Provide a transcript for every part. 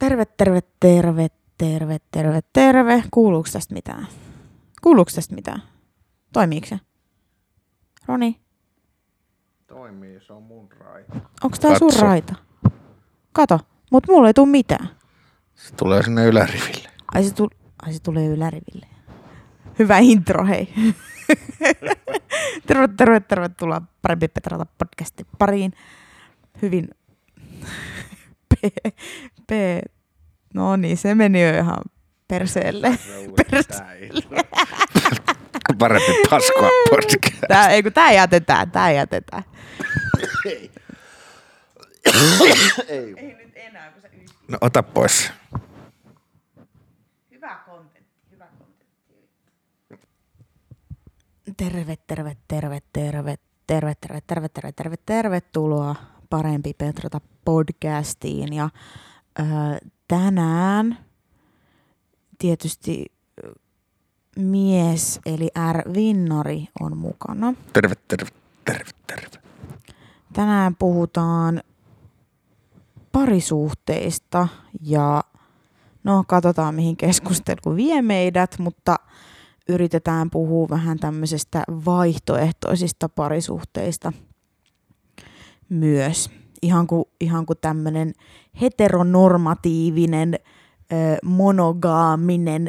Terve. Kuuluuko tästä mitään? Toimiiko se? Roni? Toimii, se on mun raita. Onko tää sun raita? Kato, mut mulle ei tuu mitään. Se tulee sinne yläriville. Ai se tulee yläriville. Hyvä intro, hei. Tervetuloa Parempi Petrata podcastin pariin. Hyvin... No niin, se meni jo ihan perseelle. Parempi paskoa podcast. Tää jätetään. Ei nyt enää, kun sä yhdistät. No ota pois. Hyvä kontentti. Tervetuloa Parempi Petrata podcastiin ja tänään tietysti mies eli R. Vinnari on mukana. Terve. Tänään puhutaan parisuhteista ja no katsotaan mihin keskustelu vie meidät, mutta yritetään puhua vähän tämmöisestä vaihtoehtoisista parisuhteista myös. Ihan kuin tämmöinen heteronormatiivinen, monogaaminen,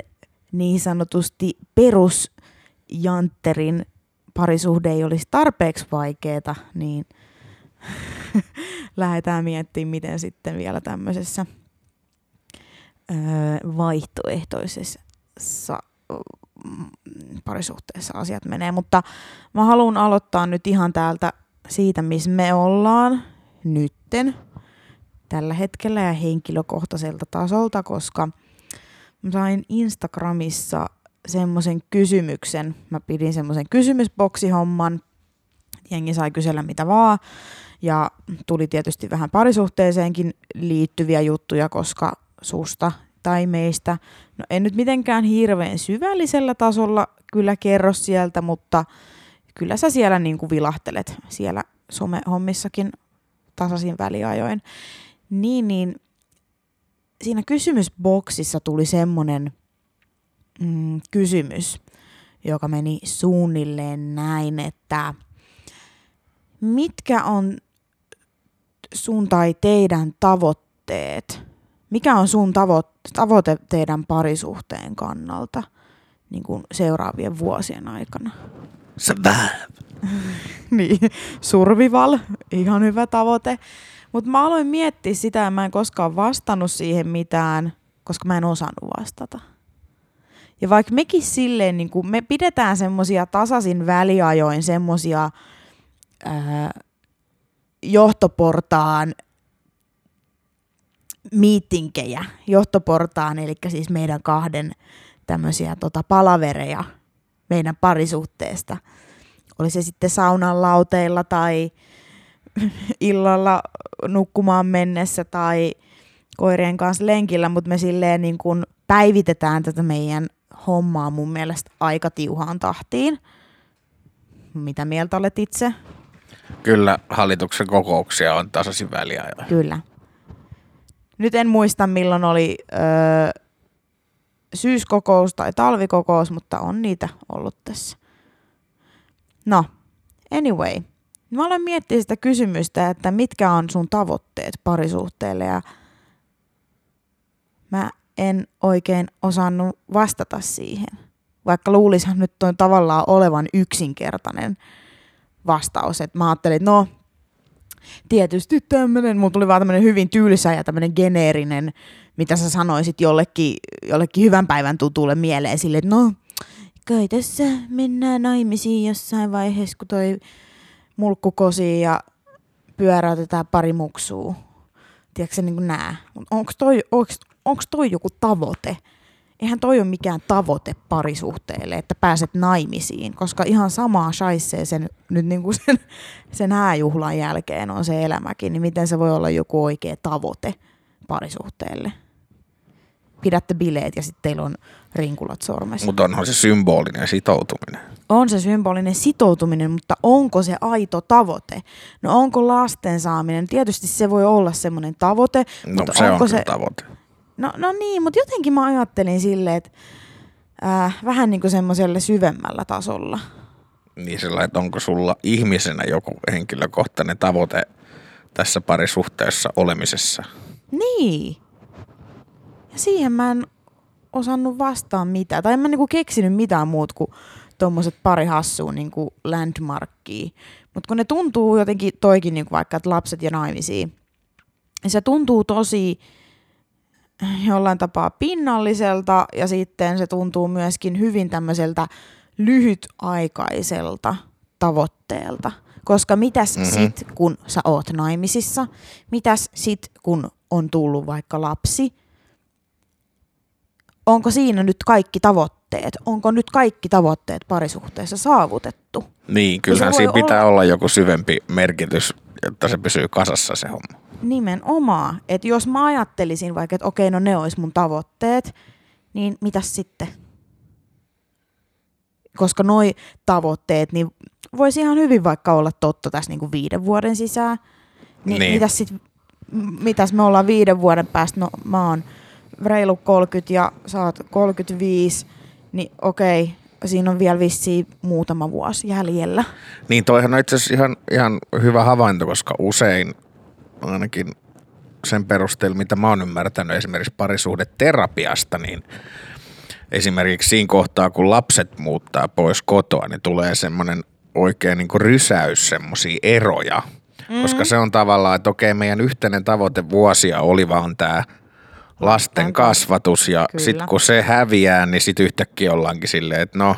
niin sanotusti perusjantterin parisuhde ei olisi tarpeeksi vaikeeta, niin lähdetään miettimään, miten sitten vielä tämmöisessä vaihtoehtoisessa parisuhteessa asiat menee. Mutta mä haluan aloittaa nyt ihan täältä siitä, missä me ollaan nytten tällä hetkellä ja henkilökohtaiselta tasolta, koska mä sain Instagramissa semmoisen kysymyksen. Mä pidin semmoisen kysymysboksihomman. Jengi sai kysellä mitä vaan ja tuli tietysti vähän parisuhteeseenkin liittyviä juttuja, koska susta tai meistä. No en nyt mitenkään hirveän syvällisellä tasolla kyllä kerro sieltä, mutta kyllä sä siellä niin kuin vilahtelet siellä somehommissakin tasaisin väliajoin, niin siinä kysymysboksissa tuli semmoinen kysymys, joka meni suunnilleen näin, että mitkä on sun tai teidän tavoitteet? Mikä on sun tavoite teidän parisuhteen kannalta niin kuin seuraavien vuosien aikana? Niin, survival, ihan hyvä tavoite. Mutta mä aloin miettiä sitä ja mä en koskaan vastannut siihen mitään, koska mä en osannut vastata. Ja vaikka mekin silleen, niin kun me pidetään semmosia tasaisin väliajoin, semmosia johtoportaan miitinkejä, johtoportaan, eli siis meidän kahden tämmösiä palavereja meidän parisuhteesta. Oli se sitten saunan lauteilla tai illalla nukkumaan mennessä tai koirien kanssa lenkillä, mutta me silleen niin kuin päivitetään tätä meidän hommaa mun mielestä aika tiuhaan tahtiin. Mitä mieltä olet itse? Kyllä hallituksen kokouksia on tasaisin väliajoin. Kyllä. Nyt en muista milloin oli syyskokous tai talvikokous, mutta on niitä ollut tässä. No, anyway. Mä aloin miettiä sitä kysymystä, että mitkä on sun tavoitteet parisuhteelle ja mä en oikein osannut vastata siihen. Vaikka luulisin nyt toi tavallaan olevan yksinkertainen vastaus. Että mä ajattelin, että no, tietysti tämmönen, mulla tuli vaan tämmönen hyvin tylsä ja tämmönen geneerinen, mitä sä sanoisit jollekin hyvän päivän tutulle mieleen sille, että no, kai tässä mennään naimisiin jossain vaiheessa, kun toi mulkku kosii ja pyöräytetään pari muksua. Tiedätkö sä niin kuin nää? Onko toi joku tavoite? Eihän toi ole mikään tavoite parisuhteelle, että pääset naimisiin, koska ihan samaa shaissee sen, nyt niin kuin sen hääjuhlan jälkeen on se elämäkin, niin miten se voi olla joku oikea tavoite parisuhteelle? Pidätte bileet ja sitten teillä on rinkulat sormessa. Mutta onhan se symbolinen sitoutuminen. On se symbolinen sitoutuminen, mutta onko se aito tavoite? No onko lasten saaminen? Tietysti se voi olla semmoinen tavoite. No, mutta se onko se tavoite. No niin, mutta jotenkin mä ajattelin silleen, että vähän niin kuin semmoiselle syvemmällä tasolla. Niin sellainen, että onko sulla ihmisenä joku henkilökohtainen tavoite tässä parisuhteessa olemisessa? Niin. Ja siihen mä en osannut vastaan mitään. Tai en mä niinku keksinyt mitään muut kuin tommoset pari hassua niinku landmarkkia. Mutta kun ne tuntuu jotenkin toikin niinku vaikka, että lapset ja naimisiin. Se tuntuu tosi jollain tapaa pinnalliselta ja sitten se tuntuu myöskin hyvin tämmöiseltä lyhytaikaiselta tavoitteelta. Koska mitäs sit, kun sä oot naimisissa? Mitäs sit, kun on tullut vaikka lapsi? Onko siinä nyt kaikki tavoitteet? Onko nyt kaikki tavoitteet parisuhteessa saavutettu? Niin, kyllähän siinä pitää olla joku syvempi merkitys, jotta se pysyy kasassa se homma. Nimenomaan. Että jos mä ajattelisin vaikka, että okei, no ne olisi mun tavoitteet, niin mitäs sitten? Koska noi tavoitteet, niin voisi ihan hyvin vaikka olla totta tässä niinku 5 vuoden sisään. Niin. Mitäs me ollaan 5 vuoden päästä? No mä oon reilu 30 ja sä oot 35, niin okei, siinä on vielä vissiin muutama vuosi jäljellä. Niin toihan on itse asiassa ihan hyvä havainto, koska usein ainakin sen perusteella, mitä mä oon ymmärtänyt esimerkiksi parisuhdeterapiasta, niin esimerkiksi siinä kohtaa, kun lapset muuttaa pois kotoa, niin tulee semmoinen oikein niin kuin rysäys semmoisia eroja, koska se on tavallaan, että okei, meidän yhteinen tavoite vuosia oli vaan tämä lasten kasvatus ja sitten kun se häviää, niin sitten yhtäkkiä ollaankin silleen, että no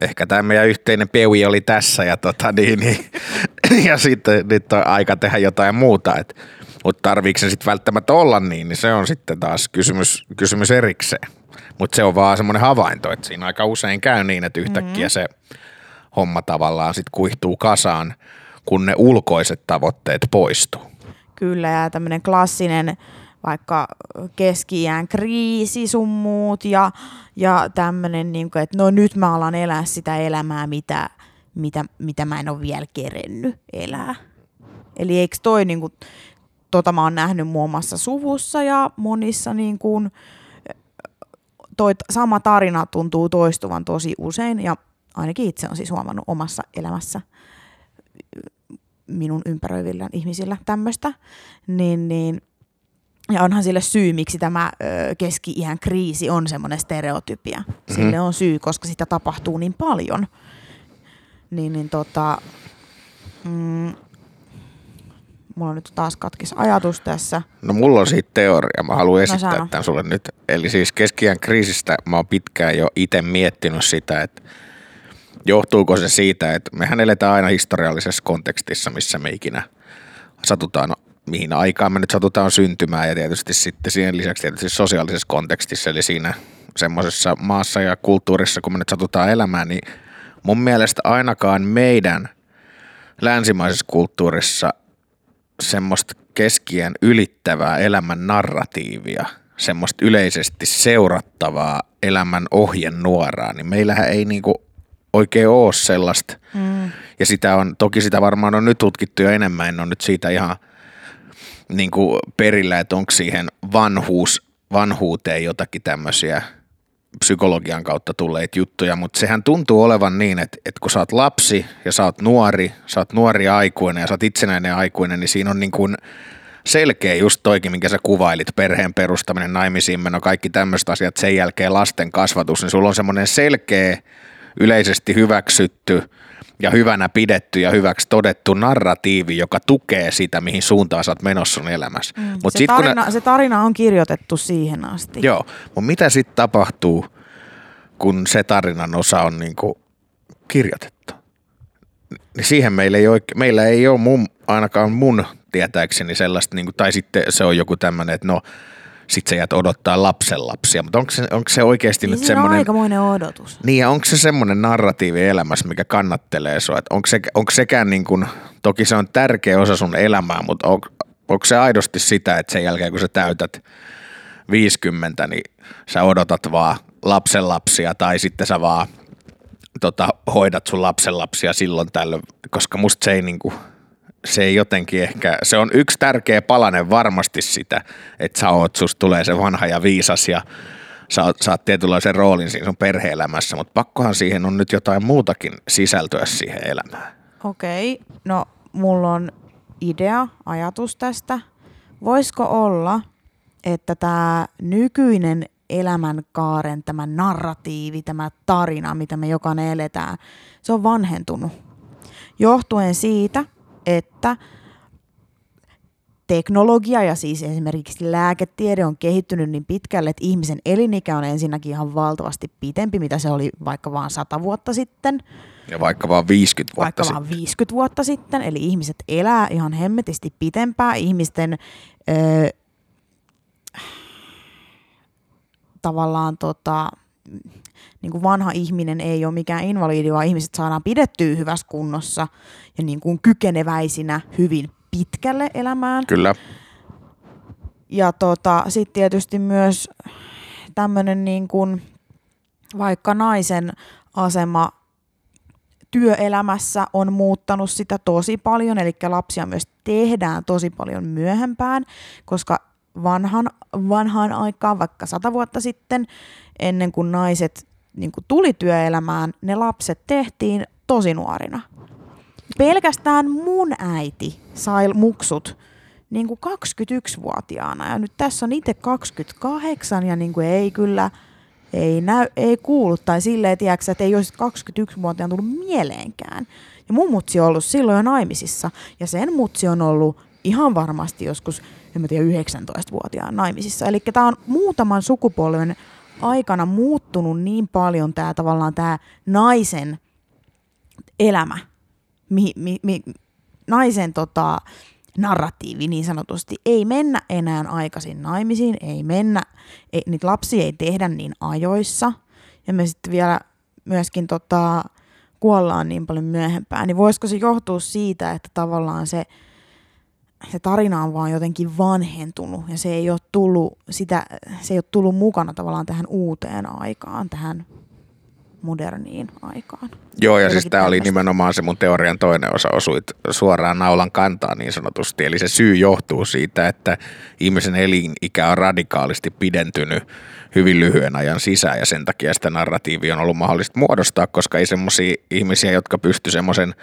ehkä tämä meidän yhteinen peui oli tässä ja, ja sitten nyt on aika tehdä jotain muuta, mutta tarviiko se sitten välttämättä olla niin se on sitten taas kysymys erikseen. Mutta se on vaan semmoinen havainto, että siinä aika usein käy niin, että yhtäkkiä se homma tavallaan sitten kuihtuu kasaan, kun ne ulkoiset tavoitteet poistuu. Kyllä, ja tämmöinen klassinen vaikka keski-iän kriisi sun muut ja tämmöinen, niin kuin, että no nyt mä alan elää sitä elämää, mitä mä en ole vielä kerennyt elää. Eli eikö toi, niin kuin, mä oon nähnyt muun muassa suvussa ja monissa niin kuin, toi sama tarina tuntuu toistuvan tosi usein ja ainakin itse on siis huomannut omassa elämässä minun ympäröivillä ihmisillä tämmöistä. Niin, ja onhan sille syy, miksi tämä keski-iän kriisi on semmoinen stereotypia. Sille on syy, koska sitä tapahtuu niin paljon. Mulla on nyt taas katkis ajatus tässä. No mulla on siitä teoria. Mä haluan esittää tämän sulle nyt. Eli siis keski-iän kriisistä mä oon pitkään jo itse miettinyt sitä, että johtuuko se siitä, että mehän eletään aina historiallisessa kontekstissa, missä me ikinä satutaan, mihin aikaan me nyt satutaan syntymään ja tietysti sitten siihen lisäksi tietysti sosiaalisessa kontekstissa, eli siinä semmoisessa maassa ja kulttuurissa, kun me nyt satutaan elämään, niin mun mielestä ainakaan meidän länsimaisessa kulttuurissa semmoista keski-iän ylittävää elämän narratiivia, semmoista yleisesti seurattavaa elämän ohjenuoraa, niin meillähän ei niinku oikein ole sellaista. Ja sitä on, toki sitä varmaan on nyt tutkittu jo enemmän, en ole nyt siitä ihan niinku perillä, että onko siihen vanhuuteen jotakin tämmöisiä psykologian kautta tulleita juttuja, mutta sehän tuntuu olevan niin, että kun sä oot lapsi ja sä oot nuori aikuinen ja sä oot itsenäinen aikuinen, niin siinä on niin kuin selkeä just toikin, minkä sä kuvailit, perheen perustaminen, naimisiin meno, kaikki tämmöiset asiat, sen jälkeen lasten kasvatus, niin sulla on semmoinen selkeä, yleisesti hyväksytty ja hyvänä pidetty ja hyväksi todettu narratiivi, joka tukee sitä, mihin suuntaan sä oot menossa sun elämässä. Se tarina on kirjoitettu siihen asti. Joo, mutta mitä sitten tapahtuu, kun se tarinan osa on niinku kirjoitettu? Siihen meillä ei ole ainakaan mun tietääkseni sellaista, niinku, tai sitten se on joku tämmöinen, että no sitten sä jäät odottaa lapsenlapsia, mutta onko se oikeasti niin nyt semmoinen... Siinä on aikamoinen odotus. Niin, ja onko se semmoinen narratiivi elämässä, mikä kannattelee sua? Onko sekään niin kuin, toki se on tärkeä osa sun elämää, mutta onko se aidosti sitä, että sen jälkeen kun sä täytät 50, niin sä odotat vaan lapsenlapsia tai sitten sä vaan hoidat sun lapsenlapsia silloin tällöin, koska musta se ei niin kuin... se jotenkin ehkä, se on yksi tärkeä palanen varmasti sitä, että sä oot, susta tulee se vanha ja viisas ja saat tietynlaisen roolin siinä sun perhe-elämässä, mutta pakkohan siihen on nyt jotain muutakin sisältöä siihen elämään. Okei, no mulla on idea, ajatus tästä. Voisiko olla, että tämä nykyinen elämänkaaren, tämä narratiivi, tämä tarina, mitä me jokainen eletään, se on vanhentunut johtuen siitä, että teknologia ja siis esimerkiksi lääketiede on kehittynyt niin pitkälle, että ihmisen elinikä on ensinnäkin ihan valtavasti pitempi, mitä se oli vaikka vaan 100 vuotta sitten. Ja vaikka vaan 50 vuotta sitten. Vaikka vaan 50 vuotta sitten, eli ihmiset elää ihan hemmetisti pitempää. Ihmisten tavallaan niin kuin vanha ihminen ei ole mikään invaliidi, vaan ihmiset saadaan pidettyä hyvässä kunnossa ja niin kuin kykeneväisinä hyvin pitkälle elämään. Kyllä. Ja sitten tietysti myös tämmöinen niin kuin vaikka naisen asema työelämässä on muuttanut sitä tosi paljon, eli lapsia myös tehdään tosi paljon myöhempään, koska vanhaan aikaan, vaikka 100 vuotta sitten, ennen kuin naiset niin kuin tuli työelämään, ne lapset tehtiin tosi nuorina. Pelkästään mun äiti sai muksut niin kuin 21-vuotiaana ja nyt tässä on itse 28 ja niin kuin ei kyllä, ei kuulu tai silleen, tiedätkö, että ei olisi 21-vuotiaana tullut mieleenkään. Ja mun mutsi on ollut silloin jo naimisissa ja sen mutsi on ollut ihan varmasti joskus, en mä tiedä, 19-vuotiaan naimisissa. Eli tämä on muutaman sukupolven aikana muuttunut niin paljon tämä tavallaan tämä naisen elämä. Naisen narratiivi niin sanotusti, ei mennä enää aikaisin naimisiin, niitä lapsia ei tehdä niin ajoissa ja me sitten vielä myöskin kuollaan niin paljon myöhempään, niin voisiko se johtua siitä, että tavallaan se tarina on vaan jotenkin vanhentunut ja se ei ole tullut mukana tavallaan tähän uuteen aikaan, tähän moderniin aikaan. Joo, ja siis tämä oli nimenomaan se mun teorian toinen osa, osuit suoraan naulan kantaan niin sanotusti. Eli se syy johtuu siitä, että ihmisen elinikä on radikaalisti pidentynyt hyvin lyhyen ajan sisään, ja sen takia sitä narratiivia on ollut mahdollista muodostaa, koska ei semmoisia ihmisiä, jotka pysty semmoisen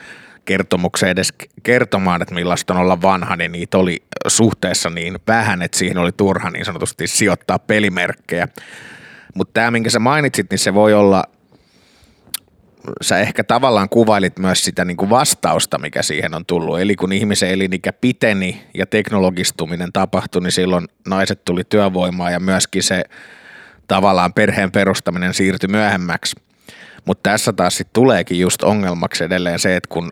kertomuksen edes kertomaan, että millaista on olla vanha, niin niitä oli suhteessa niin vähän, että siihen oli turha niin sanotusti sijoittaa pelimerkkejä. Mutta tämä, minkä sä mainitsit, niin se voi olla, sä ehkä tavallaan kuvailit myös sitä niin kuin vastausta, mikä siihen on tullut. Eli kun ihmisen elinikä piteni ja teknologistuminen tapahtui, niin silloin naiset tuli työvoimaa ja myöskin se tavallaan perheen perustaminen siirtyi myöhemmäksi. Mutta tässä taas sitten tuleekin just ongelmaksi edelleen se, että kun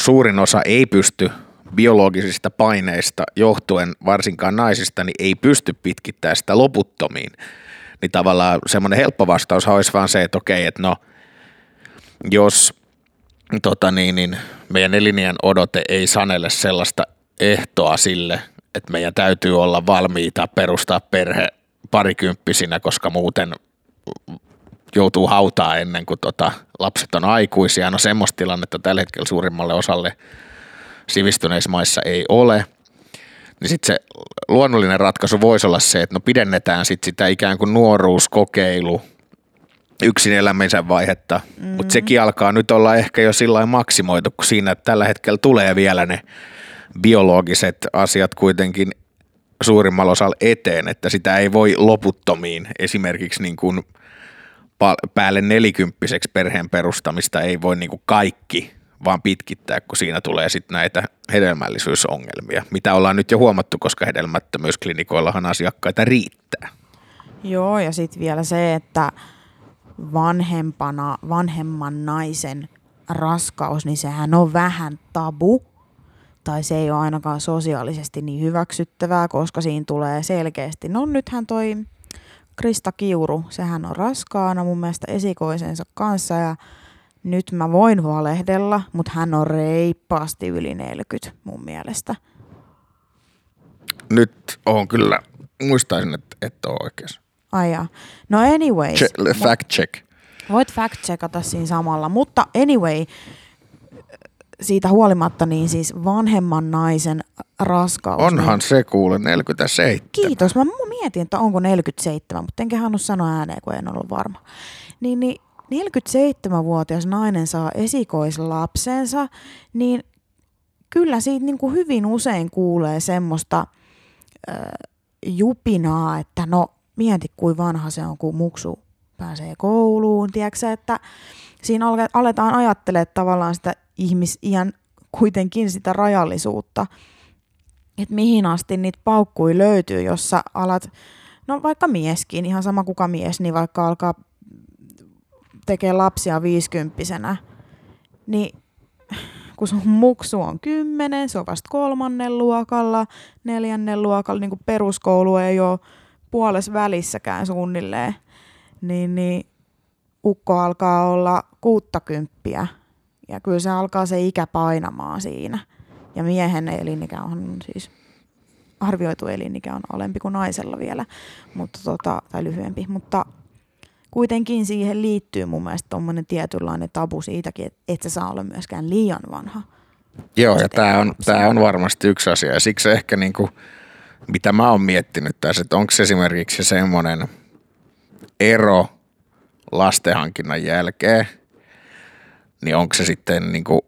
suurin osa ei pysty biologisista paineista johtuen, varsinkaan naisista, niin ei pysty pitkittämään sitä loputtomiin. Niin tavallaan semmoinen helppo vastaus olisi vaan se, että okei, että no, jos meidän eliniän odote ei sanele sellaista ehtoa sille, että meidän täytyy olla valmiita perustaa perhe parikymppisinä, koska muuten joutuu hautaa ennen kuin lapset on aikuisia. No semmoista tilannetta tällä hetkellä suurimmalle osalle sivistyneissä maissa ei ole. Niin sitten se luonnollinen ratkaisu voisi olla se, että no pidennetään sitten sitä ikään kuin nuoruuskokeilu, yksin elämisen vaihetta, mutta sekin alkaa nyt olla ehkä jo sillain maksimoitu, kun siinä että tällä hetkellä tulee vielä ne biologiset asiat kuitenkin suurimmalla osalla eteen, että sitä ei voi loputtomiin, esimerkiksi niin kuin päälle 40-vuotiaaksi perheen perustamista ei voi niin kuin kaikki vaan pitkittää, kun siinä tulee sitten näitä hedelmällisyysongelmia, mitä ollaan nyt jo huomattu, koska hedelmättömyysklinikoillahan asiakkaita riittää. Joo, ja sitten vielä se, että vanhemman naisen raskaus, niin sehän on vähän tabu, tai se ei ole ainakaan sosiaalisesti niin hyväksyttävää, koska siinä tulee selkeästi, no nythän toi Krista Kiuru, sehän on raskaana mun mielestä esikoisensa kanssa, ja nyt mä voin valehdella, mutta hän on reippaasti yli 40 mun mielestä. Nyt on kyllä, muistaisin, että et ole oikeassa. Ai jaa. No anyways. Fact check. Voit fact checkata siinä samalla, mutta anyway, siitä huolimatta niin siis vanhemman naisen raskaus. Onhan se kuule 47. Kiitos. Mä mietin, että onko 47, mutta enkä halunnut sanoa ääneen, kun en ollut varma. Niin 47-vuotias nainen saa esikoislapsensa, niin kyllä siitä niin kuin hyvin usein kuulee semmoista jupinaa, että no mieti kuin vanha se on, kun muksu pääsee kouluun, tiedätkö, että siinä aletaan ajattelemaan tavallaan sitä ihmisiän kuitenkin sitä rajallisuutta, että mihin asti niitä paukkuja löytyy, jos sä alat, no vaikka mieskin, ihan sama kuka mies, niin vaikka alkaa tekee lapsia 50-vuotiaana, niin kun sun muksu on 10, se on vasta 3. luokalla, 4. luokalla, niin kuin peruskoulu ei ole puolessa välissäkään suunnilleen, niin ukko alkaa olla 60 ja kyllä se alkaa se ikä painamaan siinä. Ja miehen elinikä on siis, arvioitu elinikä on alempi kuin naisella vielä, mutta tai lyhyempi, mutta kuitenkin siihen liittyy mun mielestä tommoinen tietynlainen tabu siitäkin, että et sä saa olla myöskään liian vanha. Joo, ja tää on varmasti yksi asia, ja siksi ehkä niinku, mitä mä oon miettinyt tässä, että onko esimerkiksi semmoinen ero lastenhankinnan jälkeen, niin onko se sitten niinku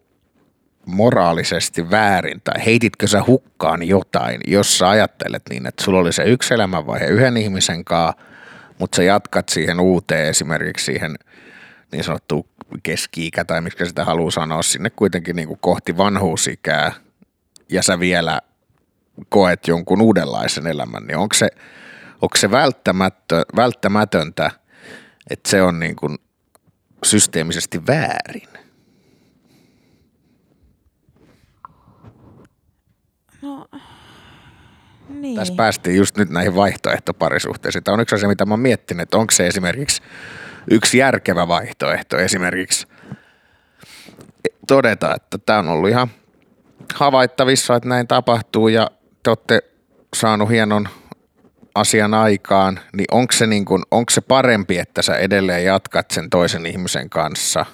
moraalisesti väärin, tai heititkö sä hukkaan jotain, jos sä ajattelet niin, että sulla oli se yksi elämänvaihe yhden ihmisen kanssa, mutta sä jatkat siihen uuteen esimerkiksi siihen niin sanottuun keski-ikä tai miksi sitä haluaa sanoa, sinne kuitenkin niin kuin kohti vanhuusikää ja sä vielä koet jonkun uudenlaisen elämän, niin onko se välttämätöntä, että se on niin kuin systeemisesti väärin? No... Niin. Tässä päästiin just nyt näihin vaihtoehtoparisuhteisiin. Tämä on yksi asia, mitä mä oon miettinyt, että onko se esimerkiksi yksi järkevä vaihtoehto. Esimerkiksi todeta, että tämä on ollut ihan havaittavissa, että näin tapahtuu ja te olette saanut hienon asian aikaan. Niin onko se parempi, että sä edelleen jatkat sen toisen ihmisen kanssa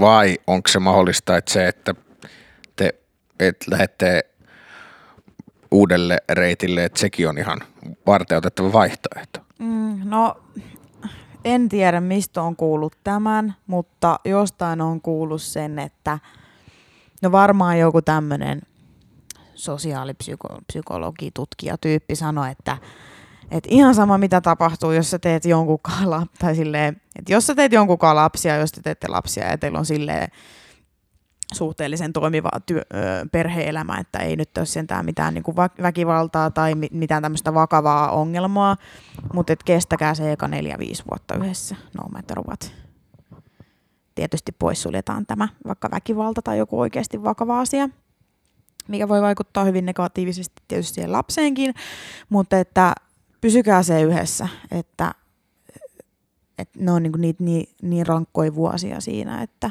vai onko se mahdollista, että se, että te lähette uudelle reitille, että sekin on ihan varteenotettava vaihtoehto. No, en tiedä mistä on kuullut tämän, mutta jostain on kuullut sen, että no varmaan joku tämmöinen sosiaalipsykologi, tutkijatyyppi sanoi, että ihan sama mitä tapahtuu, jos sä teet jonkunkaan lapsia, tai silleen, että jos sä teet jonkunkaan lapsia, jos te teette lapsia ja teillä on silleen suhteellisen toimivaa perhe-elämä, että ei nyt ole sentään mitään niin kuin väkivaltaa tai mitään tämmöistä vakavaa ongelmaa, mutta et kestäkää se eka 4-5 vuotta yhdessä. No matter what. Tietysti poissuljetaan tämä, vaikka väkivalta tai joku oikeasti vakava asia, mikä voi vaikuttaa hyvin negatiivisesti tietysti siihen lapseenkin, mutta että pysykää se yhdessä, että ne on niin kuin niitä niin rankkoja vuosia siinä, että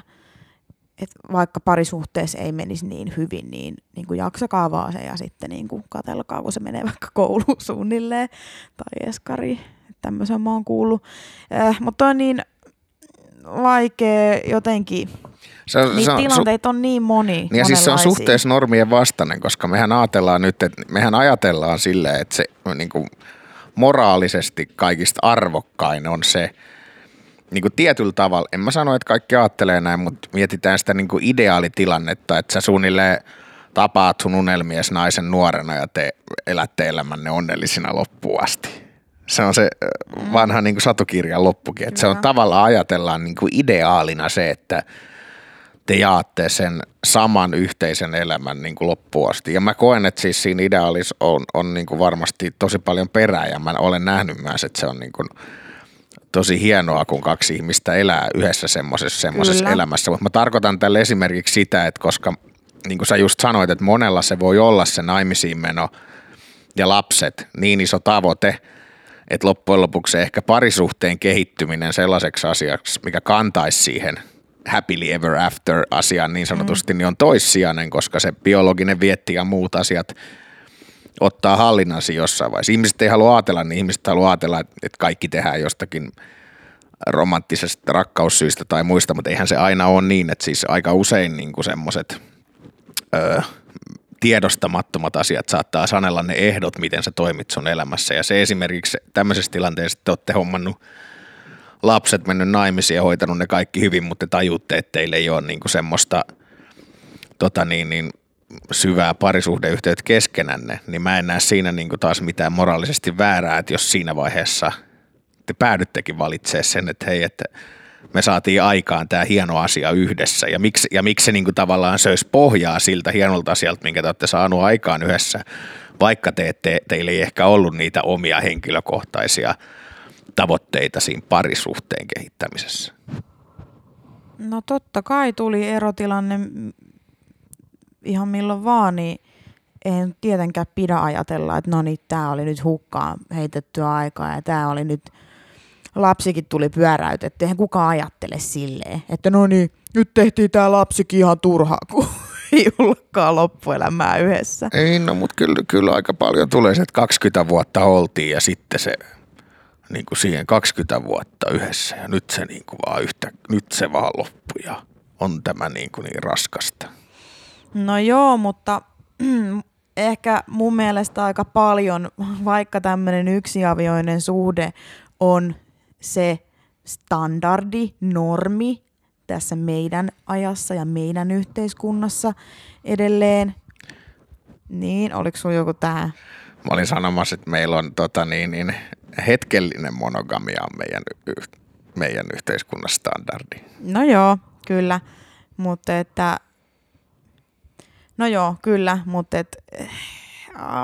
vaikka parisuhteessa ei menisi niin hyvin, niin kuin jaksakaa vaan se ja sitten niin kuin katselkaa, kun se menee vaikka kouluun suunnilleen tai eskariin. Tämmöisen mä oon kuullut. Mutta on niin vaikea jotenkin. Niitä tilanteita on niin moni. Ja siis se on suhteessa normien vastainen, koska mehän ajatellaan silleen, että se niin kuin moraalisesti kaikista arvokkain on se, niin kuin tietyllä tavalla, en mä sano, että kaikki ajattelee näin, mutta mietitään sitä niin kuin ideaalitilannetta, että sä suunnilleen tapaat sun unelmies naisen nuorena ja te elätte elämänne onnellisina loppuun asti. Se on se vanha niin kuin satukirjan loppukin, että se on tavallaan ajatellaan niin kuin ideaalina se, että te jaatte sen saman yhteisen elämän niin kuin loppuun asti. Ja mä koen, että siis siinä ideaalissa on niin kuin varmasti tosi paljon perää ja mä olen nähnyt myös, että se on niin kuin tosi hienoa, kun kaksi ihmistä elää yhdessä semmoisessa elämässä. Mutta mä tarkoitan tälle esimerkiksi sitä, että koska niin kuin sä just sanoit, että monella se voi olla se naimisiin meno ja lapset niin iso tavoite, että loppujen lopuksi ehkä parisuhteen kehittyminen sellaiseksi asiaksi, mikä kantaisi siihen happily ever after -asiaan niin sanotusti, niin on toissijainen, koska se biologinen vietti ja muut asiat ottaa hallinnansi jossain vaiheessa. Ihmiset ei halua ajatella, niin ihmiset haluaa ajatella, että kaikki tehdään jostakin romanttisesta rakkaussyistä tai muista, mutta eihän se aina ole niin, että siis aika usein niinku semmoiset tiedostamattomat asiat saattaa sanella ne ehdot, miten sä toimit sun elämässä, ja se esimerkiksi tämmöisessä tilanteessa, että te olette hommannut lapset, mennyt naimisiin ja hoitanut ne kaikki hyvin, mutta te tajutte, että teillä ei ole niinku semmoista syvää parisuhdeyhteyttä keskenänne, niin mä en näe siinä niinku taas mitään moraalisesti väärää, että jos siinä vaiheessa te päädyttekin valitsemaan sen, että hei, että me saatiin aikaan tämä hieno asia yhdessä, ja miksi se niinku tavallaan söisi pohjaa siltä hienolta asialta, minkä te olette saanut aikaan yhdessä, vaikka teillä ei ehkä ollut niitä omia henkilökohtaisia tavoitteita siinä parisuhteen kehittämisessä. No totta kai tuli erotilanne ihan milloin vaan, niin en tietenkään pidä ajatella, että no niin, tämä oli nyt hukkaan heitettyä aikaa ja tämä oli nyt, lapsikin tuli pyöräytetty. Eihän kukaan ajattele silleen, että no niin, nyt tehtiin tämä lapsikin ihan turhaa, kun ei ollutkaan loppuelämää yhdessä. Ei, no mutta kyllä aika paljon tulee se, että 20 vuotta oltiin ja sitten se niin kuin siihen 20 vuotta yhdessä ja nyt se, niin kuin vaan nyt se vaan loppui ja on tämä niin kuin niin raskasta. No joo, mutta ehkä mun mielestä aika paljon, vaikka tämmöinen yksiavioinen suhde on se standardi, normi tässä meidän ajassa ja meidän yhteiskunnassa edelleen. Niin, oliko sulla joku tähän? Mä olin sanomassa, että meillä on hetkellinen monogamia on meidän yhteiskunnan standardi. No joo, kyllä, mutta että... No joo, kyllä, mutta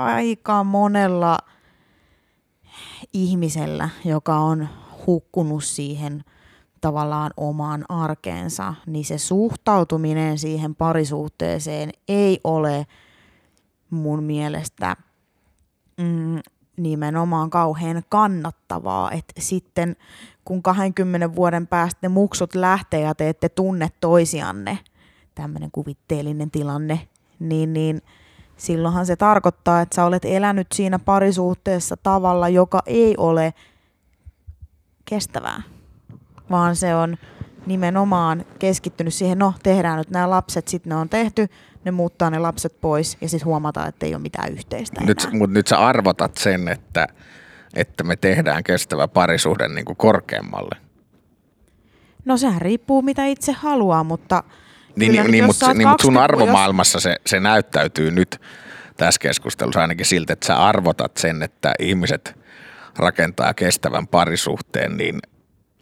aika monella ihmisellä, joka on hukkunut siihen tavallaan omaan arkeensa, niin se suhtautuminen siihen parisuhteeseen ei ole mun mielestä nimenomaan kauhean kannattavaa, että sitten kun 20 vuoden päästä muksut lähtee ja te ette tunne toisianne, tämmöinen kuvitteellinen tilanne, niin silloinhan se tarkoittaa, että sä olet elänyt siinä parisuhteessa tavalla, joka ei ole kestävää, vaan se on nimenomaan keskittynyt siihen, no tehdään nyt nämä lapset, sitten ne on tehty, ne muuttaa ne lapset pois ja sitten huomataan, että ei ole mitään yhteistä. Mutta nyt sä arvotat sen, että me tehdään kestävä parisuhde niin kuin korkeammalle. No sehän riippuu mitä itse haluaa, mutta... Mutta sun arvomaailmassa se näyttäytyy nyt tässä keskustelussa ainakin siltä, että sä arvotat sen, että ihmiset rakentaa kestävän parisuhteen niin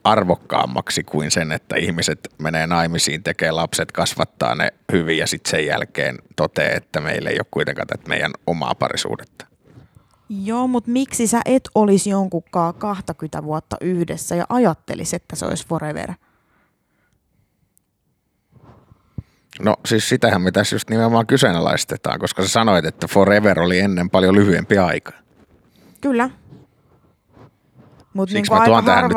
arvokkaammaksi kuin sen, että ihmiset menee naimisiin, tekee lapset, kasvattaa ne hyvin ja sitten sen jälkeen toteaa, että meillä ei ole kuitenkaan tätä meidän omaa parisuhdetta. Joo, mutta miksi sä et olisi jonkunkaan 20 vuotta yhdessä ja ajattelisi, että se olisi forever? No siis sitähän me tässä just nimenomaan kyseenalaistetaan, koska sä sanoit, että forever oli ennen paljon lyhyempi aika. Kyllä. Mut siksi niin mä tuon tähän nyt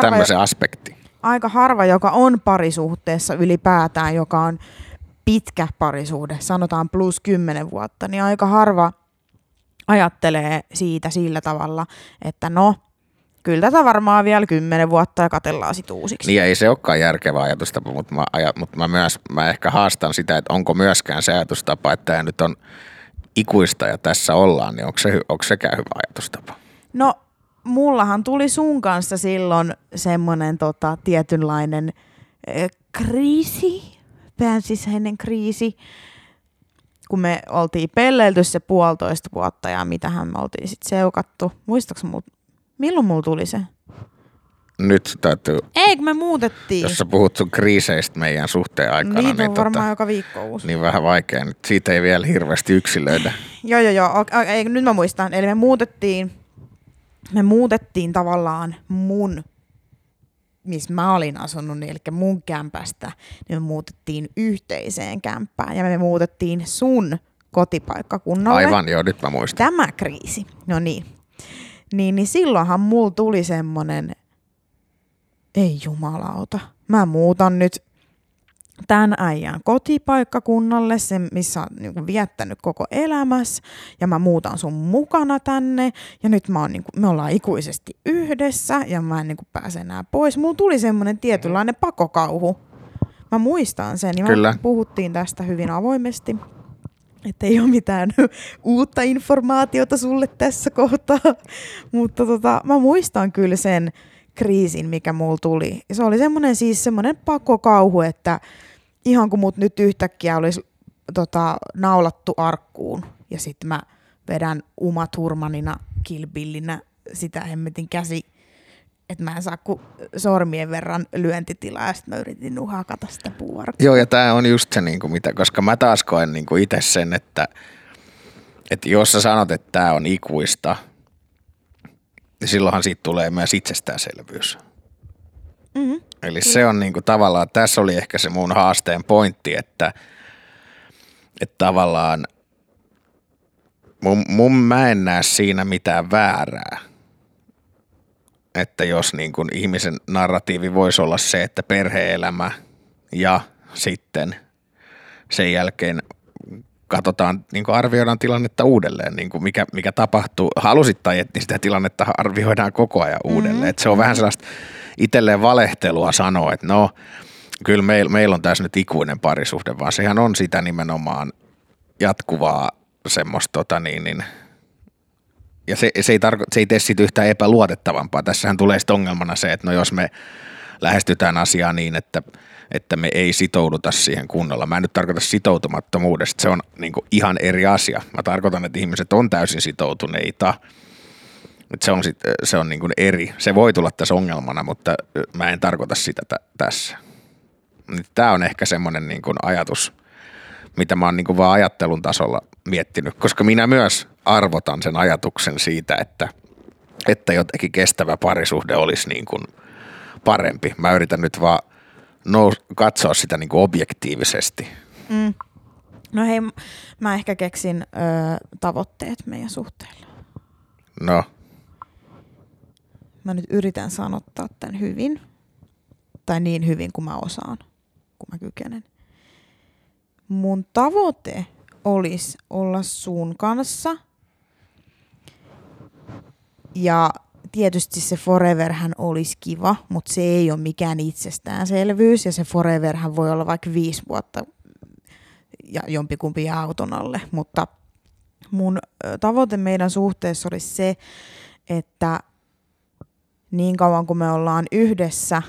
tämmöisen aspektin. Aika harva, joka on parisuhteessa ylipäätään, joka on pitkä parisuhde, sanotaan plus 10 vuotta, niin aika harva ajattelee siitä sillä tavalla, että no... Kyllä tätä varmaan vielä 10 vuotta ja katsellaan sit uusiksi. Niin ei se olekaan järkevä ajatustapa, mutta mä ehkä haastan sitä, että onko myöskään se ajatustapa, että tämä nyt on ikuista ja tässä ollaan, niin onko sekään hyvä ajatustapa? No mullahan tuli sun kanssa silloin semmoinen tietynlainen kriisi, päänsisäinen kriisi, kun me oltiin pelleilty se 1,5 vuotta ja mitähän me oltiin sitten seukattu. Muistaakseni milloin mulla tuli se? Nyt täytyy... Ei, kun me muutettiin. Jos sä puhut sun kriiseistä meidän suhteen aikana, niin on varmaan joka viikko uusi. Niin vähän vaikea, nyt siitä ei vielä hirveästi yksilöidä. Joo. Ei, nyt mä muistan. Eli me muutettiin tavallaan mun, missä mä olin asunut, eli mun kämpästä, niin me muutettiin yhteiseen kämppään ja me muutettiin sun kotipaikkakunnalle. Aivan, joo, nyt mä muistan. Tämä kriisi, no niin. Niin silloinhan mulla tuli semmonen, ei jumalauta, mä muutan nyt tämän äijän kotipaikkakunnalle, sen missä on niinku viettänyt koko elämässä, ja mä muutan sun mukana tänne, ja nyt mä oon niinku, me ollaan ikuisesti yhdessä, ja mä en niinku pääse enää pois. Mulla tuli semmoinen tietynlainen pakokauhu. Mä muistan sen, ja me puhuttiin tästä hyvin avoimesti, että ei ole mitään uutta informaatiota sulle tässä kohtaa, mutta mä muistan kyllä sen kriisin, mikä mulla tuli. Ja se oli semmoinen siis semmoinen pakokauhu, että ihan kun mut nyt yhtäkkiä olisi naulattu arkkuun ja sit mä vedän Uma Thurmanina kilpillinä sitä hemmetin käsi, että mä en saa kuin sormien verran lyöntitilaa ja sit mä yritin nuhakata sitä puuarkua. Joo, ja tää on just se, niinku, mitä, koska mä taas koen niinku itse sen, että jos sä sanot, että tää on ikuista, silloinhan siitä tulee myös itsestäänselvyys. Mm-hmm. Eli se on niinku tavallaan, tässä oli ehkä se mun haasteen pointti, että tavallaan mä en näe siinä mitään väärää. Että jos niinku ihmisen narratiivi voisi olla se, että perhe-elämä ja sitten sen jälkeen katsotaan, niin arvioidaan tilannetta uudelleen, niin mikä tapahtuu. Halusit tai et, niin sitä tilannetta arvioidaan koko ajan uudelleen. Mm-hmm. Et se on vähän sellaista itselleen valehtelua sanoa, että no, kyllä meillä on tässä nyt ikuinen parisuhde, vaan sehän on sitä nimenomaan jatkuvaa semmoista ja se ei tee siitä yhtään epäluotettavampaa. Tässähän tulee sitten ongelmana se, että no jos me lähestytään asiaa niin, että me ei sitouduta siihen kunnolla. Mä en nyt tarkoita sitoutumattomuudesta, se on niinku ihan eri asia. Mä tarkoitan, että ihmiset on täysin sitoutuneita, se on niinku eri. Se voi tulla tässä ongelmana, mutta mä en tarkoita sitä tässä. Tää on ehkä semmoinen niinku ajatus, mitä mä oon niinku vaan ajattelun tasolla miettinyt, koska minä myös arvotan sen ajatuksen siitä, että jotenkin kestävä parisuhde olisi niinku parempi. Mä yritän nyt vaan katsoa sitä niinku objektiivisesti. Mm. No hei, mä ehkä keksin tavoitteet meidän suhteella. No. Mä nyt yritän sanottaa tämän hyvin, tai niin hyvin kuin mä osaan, kun mä kykenen. Mun tavoite olisi olla sun kanssa, ja tietysti se foreverhän olisi kiva, mutta se ei ole mikään itsestäänselvyys, ja se foreverhän voi olla vaikka 5 vuotta ja jompikumpi jää auton alle, mutta mun tavoite meidän suhteessa olisi se, että niin kauan kuin me ollaan yhdessä,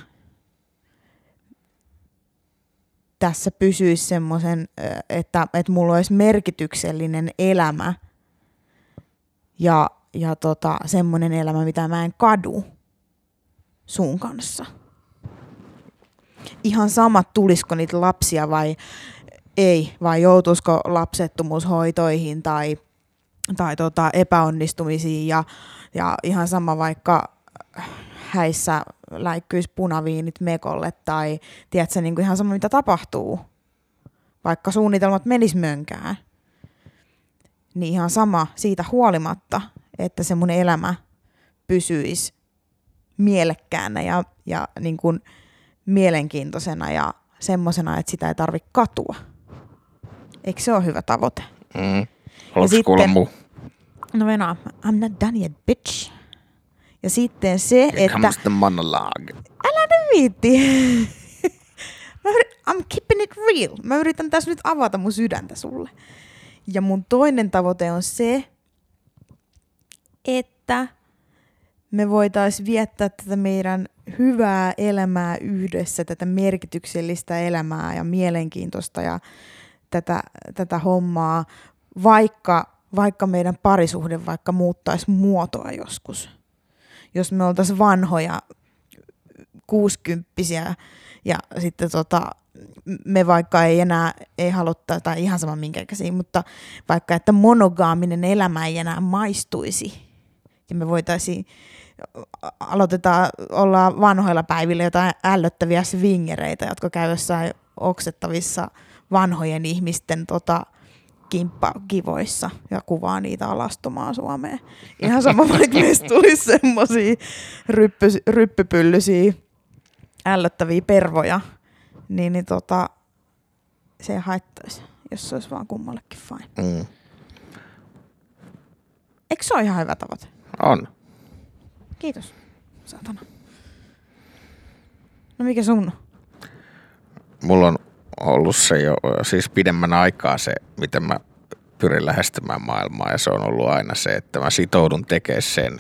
tässä pysyisi semmoisen, että mulla olisi merkityksellinen elämä ja semmoinen elämä, mitä mä en kadu sun kanssa. Ihan sama, tulisiko niitä lapsia vai ei, vai joutuisiko lapsettomuushoitoihin tai epäonnistumisiin ja ihan sama vaikka häissä läikkyisi punaviinit mekolle tai tiedätkö, niin kuin ihan sama mitä tapahtuu, vaikka suunnitelmat menis mönkään, niin ihan sama siitä huolimatta, että se mun elämä pysyisi mielekkäänä ja niin kuin mielenkiintoisena ja semmosena, että sitä ei tarvitse katua. Eikö se ole hyvä tavoite? Mm. Haluatko kuulla muu? No venää, I'm not done yet, bitch. Ja sitten se, here että comes the monologue. Älä ne viitti. I'm keeping it real. Mä yritän tässä nyt avata mun sydäntä sulle. Ja mun toinen tavoite on se, että me voitaisiin viettää tätä meidän hyvää elämää yhdessä, tätä merkityksellistä elämää ja mielenkiintoista ja tätä hommaa, vaikka meidän parisuhde muuttaisi muotoa joskus. Jos me oltaisiin vanhoja, 60-vuotiaita ja sitten me vaikka ei haluttaa tai ihan sama minkä ikäisiä, mutta vaikka että monogaaminen elämä ei enää maistuisi ja me voitaisiin olla vanhoilla päivillä jotain ällöttäviä swingereitä, jotka käy jossain oksettavissa vanhojen ihmisten kimppakivoissa ja kuvaa niitä alastomaa Suomeen. Ihan sama, vaikka meistä tulisi semmosia ryppypyllysiä ällöttäviä pervoja, niin se ei haittaisi, jos se olisi vaan kummallekin fine. Mm. Eikö se ole ihan hyvä tavoite? On. Kiitos, satana. No mikä sun? Mulla on ollut se jo siis pidemmän aikaa se, miten mä pyrin lähestymään maailmaa, ja se on ollut aina se, että mä sitoudun tekemään sen,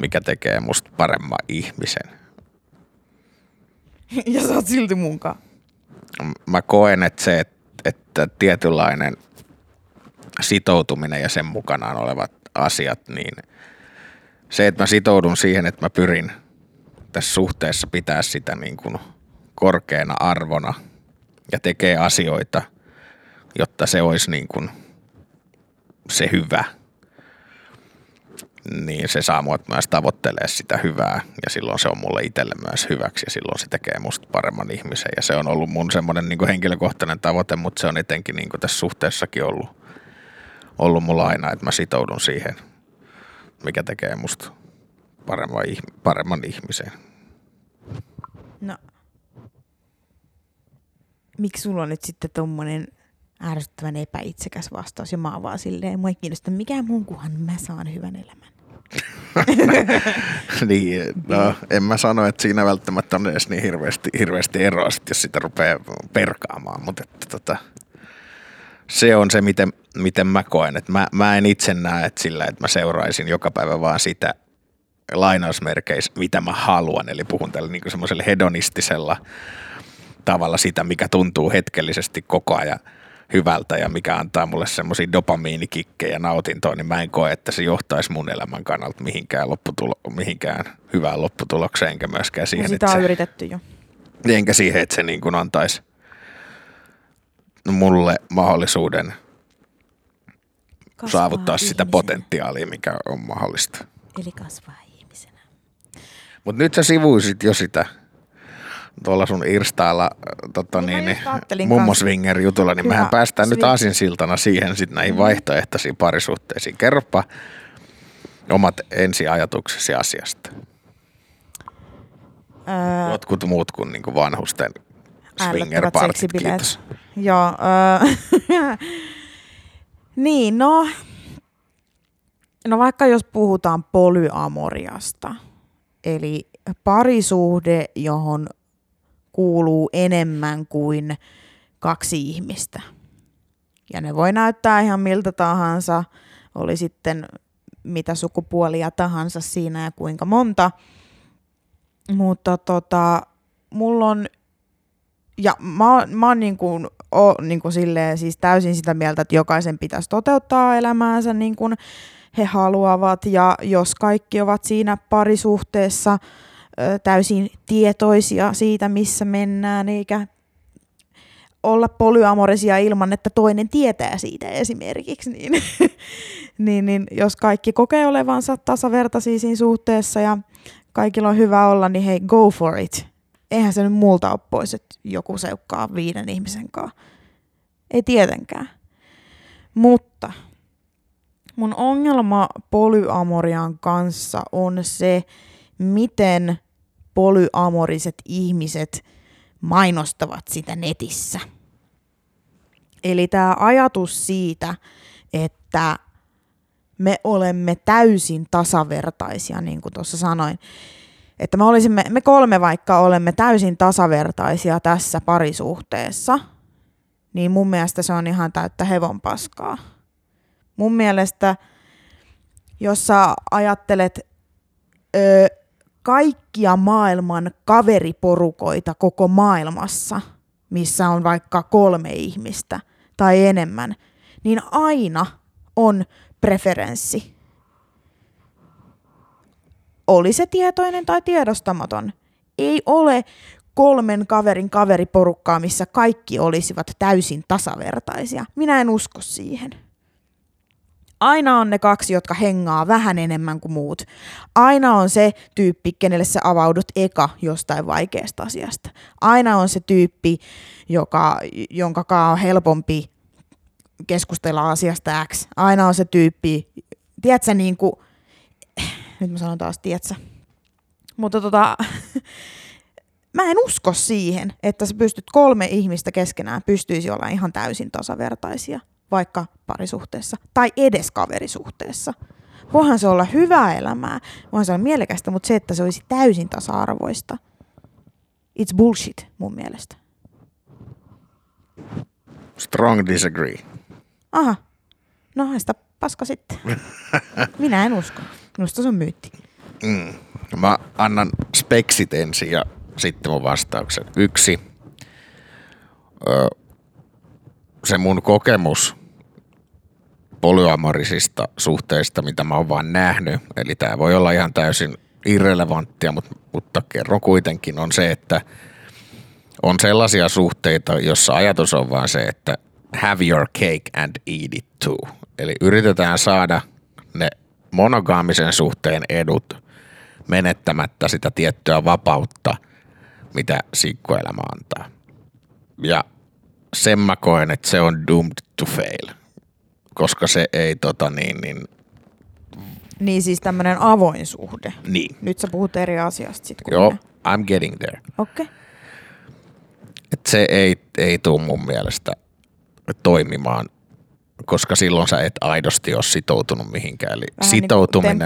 mikä tekee musta paremman ihmisen. Ja sä oot silti munkaan. Mä koen, että se, että tietynlainen sitoutuminen ja sen mukanaan olevat asiat, niin se, että mä sitoudun siihen, että mä pyrin tässä suhteessa pitää sitä niin kuin korkeana arvona ja tekee asioita, jotta se olisi niin kuin se hyvä, niin se saa mut myös tavoittelee sitä hyvää, ja silloin se on mulle itselle myös hyväksi, ja silloin se tekee musta paremman ihmisen, ja se on ollut mun semmoinen niin kuin henkilökohtainen tavoite, mutta se on etenkin niin kuin tässä suhteessakin ollut mulla aina, että mä sitoudun siihen, mikä tekee musta paremman ihmisen. No, miksi sulla on nyt sitten tommonen ärsyttävän epäitsekäs vastaus, ja mä oon vaan silleen, mua ei kiinnosta mikään muun, kunhan mä saan hyvän elämän. Niin, no en mä sano, että siinä välttämättä on edes niin hirveästi eroa, jos sitä rupeaa perkaamaan, mutta että se on se, miten mä koen. Että mä en itse näe, että sillä, että mä seuraisin joka päivä vaan sitä lainausmerkeissä, mitä mä haluan, eli puhun tällä niin kuin semmoisella hedonistisella tavalla sitä, mikä tuntuu hetkellisesti koko ajan hyvältä ja mikä antaa mulle semmoisia dopamiinikikkejä nautintoa, niin mä en koe, että se johtaisi mun elämän kannalta mihinkään hyvään lopputulokseen, enkä myöskään siihen, sitä on yritetty jo. Enkä siihen, että se niin kuin antaisi mulle mahdollisuuden kasvaa saavuttaa ihmisenä sitä potentiaalia, mikä on mahdollista. Eli kasvaa ihmisenä. Mutta nyt sä sivuisit jo sitä tuolla sun irstailla mummosvinger-jutulla, niin mehän päästään nyt aasinsiltana siihen sit näihin vaihtoehtoisiin parisuhteisiin. Kerropa omat ensiajatuksesi asiasta. Jotkut muut kuin niinku vanhusten swinger-partit, kiitos. Joo, niin, no vaikka jos puhutaan polyamoriasta, eli parisuhde, johon kuuluu enemmän kuin kaksi ihmistä. Ja ne voi näyttää ihan miltä tahansa, oli sitten mitä sukupuolia tahansa siinä ja kuinka monta. Mutta mulla on, ja mä oon niin kuin silleen, siis täysin sitä mieltä, että jokaisen pitäisi toteuttaa elämäänsä niin kuin he haluavat, ja jos kaikki ovat siinä parisuhteessa täysin tietoisia siitä, missä mennään, eikä olla polyamorisia ilman, että toinen tietää siitä esimerkiksi, niin jos kaikki kokee olevansa tasavertaisia siinä suhteessa ja kaikilla on hyvä olla, niin hei, go for it. Eihän se nyt multa ole pois, että joku seukkaa 5 ihmisen kanssa. Ei tietenkään. Mutta mun ongelma polyamorian kanssa on se, miten polyamoriset ihmiset mainostavat sitä netissä. Eli tämä ajatus siitä, että me olemme täysin tasavertaisia, niin kuin tuossa sanoin, että me kolme vaikka olemme täysin tasavertaisia tässä parisuhteessa, niin mun mielestä se on ihan täyttä hevonpaskaa. Mun mielestä, jos sä ajattelet kaikkia maailman kaveriporukoita koko maailmassa, missä on vaikka 3 ihmistä tai enemmän, niin aina on preferenssi. Oli se tietoinen tai tiedostamaton. Ei ole 3 kaverin kaveriporukkaa, missä kaikki olisivat täysin tasavertaisia. Minä en usko siihen. Aina on ne 2, jotka hengaa vähän enemmän kuin muut. Aina on se tyyppi, kenelle sä avaudut eka jostain vaikeasta asiasta. Aina on se tyyppi, jonka on helpompi keskustella asiasta X. Aina on se tyyppi, tiedätkö, niin kuin, nyt mä sanon taas, tiedätkö. Mutta Mä en usko siihen, että sä pystyt 3 ihmistä keskenään pystyisi olla ihan täysin tasavertaisia, vaikka parisuhteessa tai edes kaverisuhteessa. Voihan se olla hyvää elämää, voihan se olla mielekästä, mutta se, että se olisi täysin tasa-arvoista, it's bullshit mun mielestä. Strong disagree. Aha, no haista paska sitten. Minä en usko, minusta se on myytti. Mä annan speksit ensin ja sitten mun vastauksen. 1. Se mun kokemus polyamorisista suhteista, mitä mä oon vaan nähnyt, eli tää voi olla ihan täysin irrelevanttia, mutta kerron kuitenkin, on se, että on sellaisia suhteita, jossa ajatus on vaan se, että have your cake and eat it too. Eli yritetään saada ne monogaamisen suhteen edut menettämättä sitä tiettyä vapautta, mitä sinkkuelämä antaa. Ja sen mä koen, että se on doomed to fail, koska se ei Niin siis tämmönen avoin suhde. Niin. Nyt sä puhut eri asiasta sit. Joo, I'm getting there. Okei. Okay. Et se ei tuu mun mielestä toimimaan, koska silloin sä et aidosti ole sitoutunut mihinkään. Eli vähän sitoutuminen...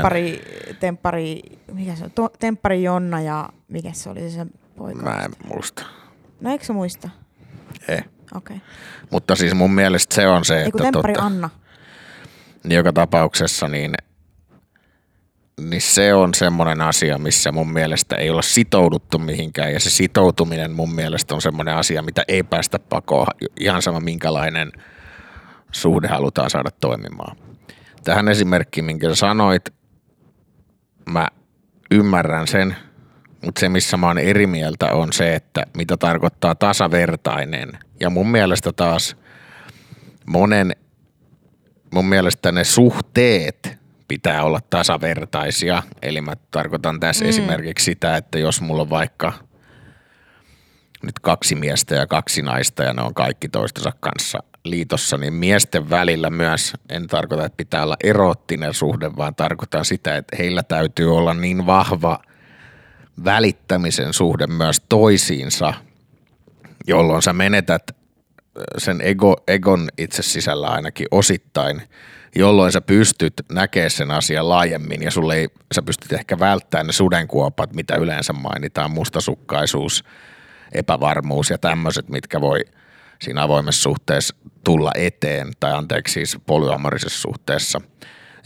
Temppari Jonna ja mikä se oli se poika? Mä en muista. No eikö sä muista? Ei. Okei. Okay. Mutta siis mun mielestä se on se, eiku että... Temppari Anna. Joka tapauksessa niin se on semmoinen asia, missä mun mielestä ei olla sitouduttu mihinkään, ja se sitoutuminen mun mielestä on semmoinen asia, mitä ei päästä pakoon, ihan sama minkälainen suhde halutaan saada toimimaan. Tähän esimerkkiin, minkä sanoit, mä ymmärrän sen, mutta se, missä mä oon eri mieltä, on se, että mitä tarkoittaa tasavertainen, ja mun mielestä taas mun mielestä ne suhteet pitää olla tasavertaisia, eli mä tarkoitan tässä esimerkiksi sitä, että jos mulla on vaikka nyt 2 miestä ja 2 naista ja ne on kaikki toistensa kanssa liitossa, niin miesten välillä myös en tarkoita, että pitää olla eroottinen suhde, vaan tarkoitan sitä, että heillä täytyy olla niin vahva välittämisen suhde myös toisiinsa, jolloin sä menetät sen egon itse sisällä ainakin osittain, jolloin sä pystyt näkemään sen asian laajemmin ja sä pystyt ehkä välttämään ne sudenkuopat, mitä yleensä mainitaan, mustasukkaisuus, epävarmuus ja tämmöiset, mitkä voi siinä avoimessa suhteessa tulla eteen, tai siis polyamorisessa suhteessa.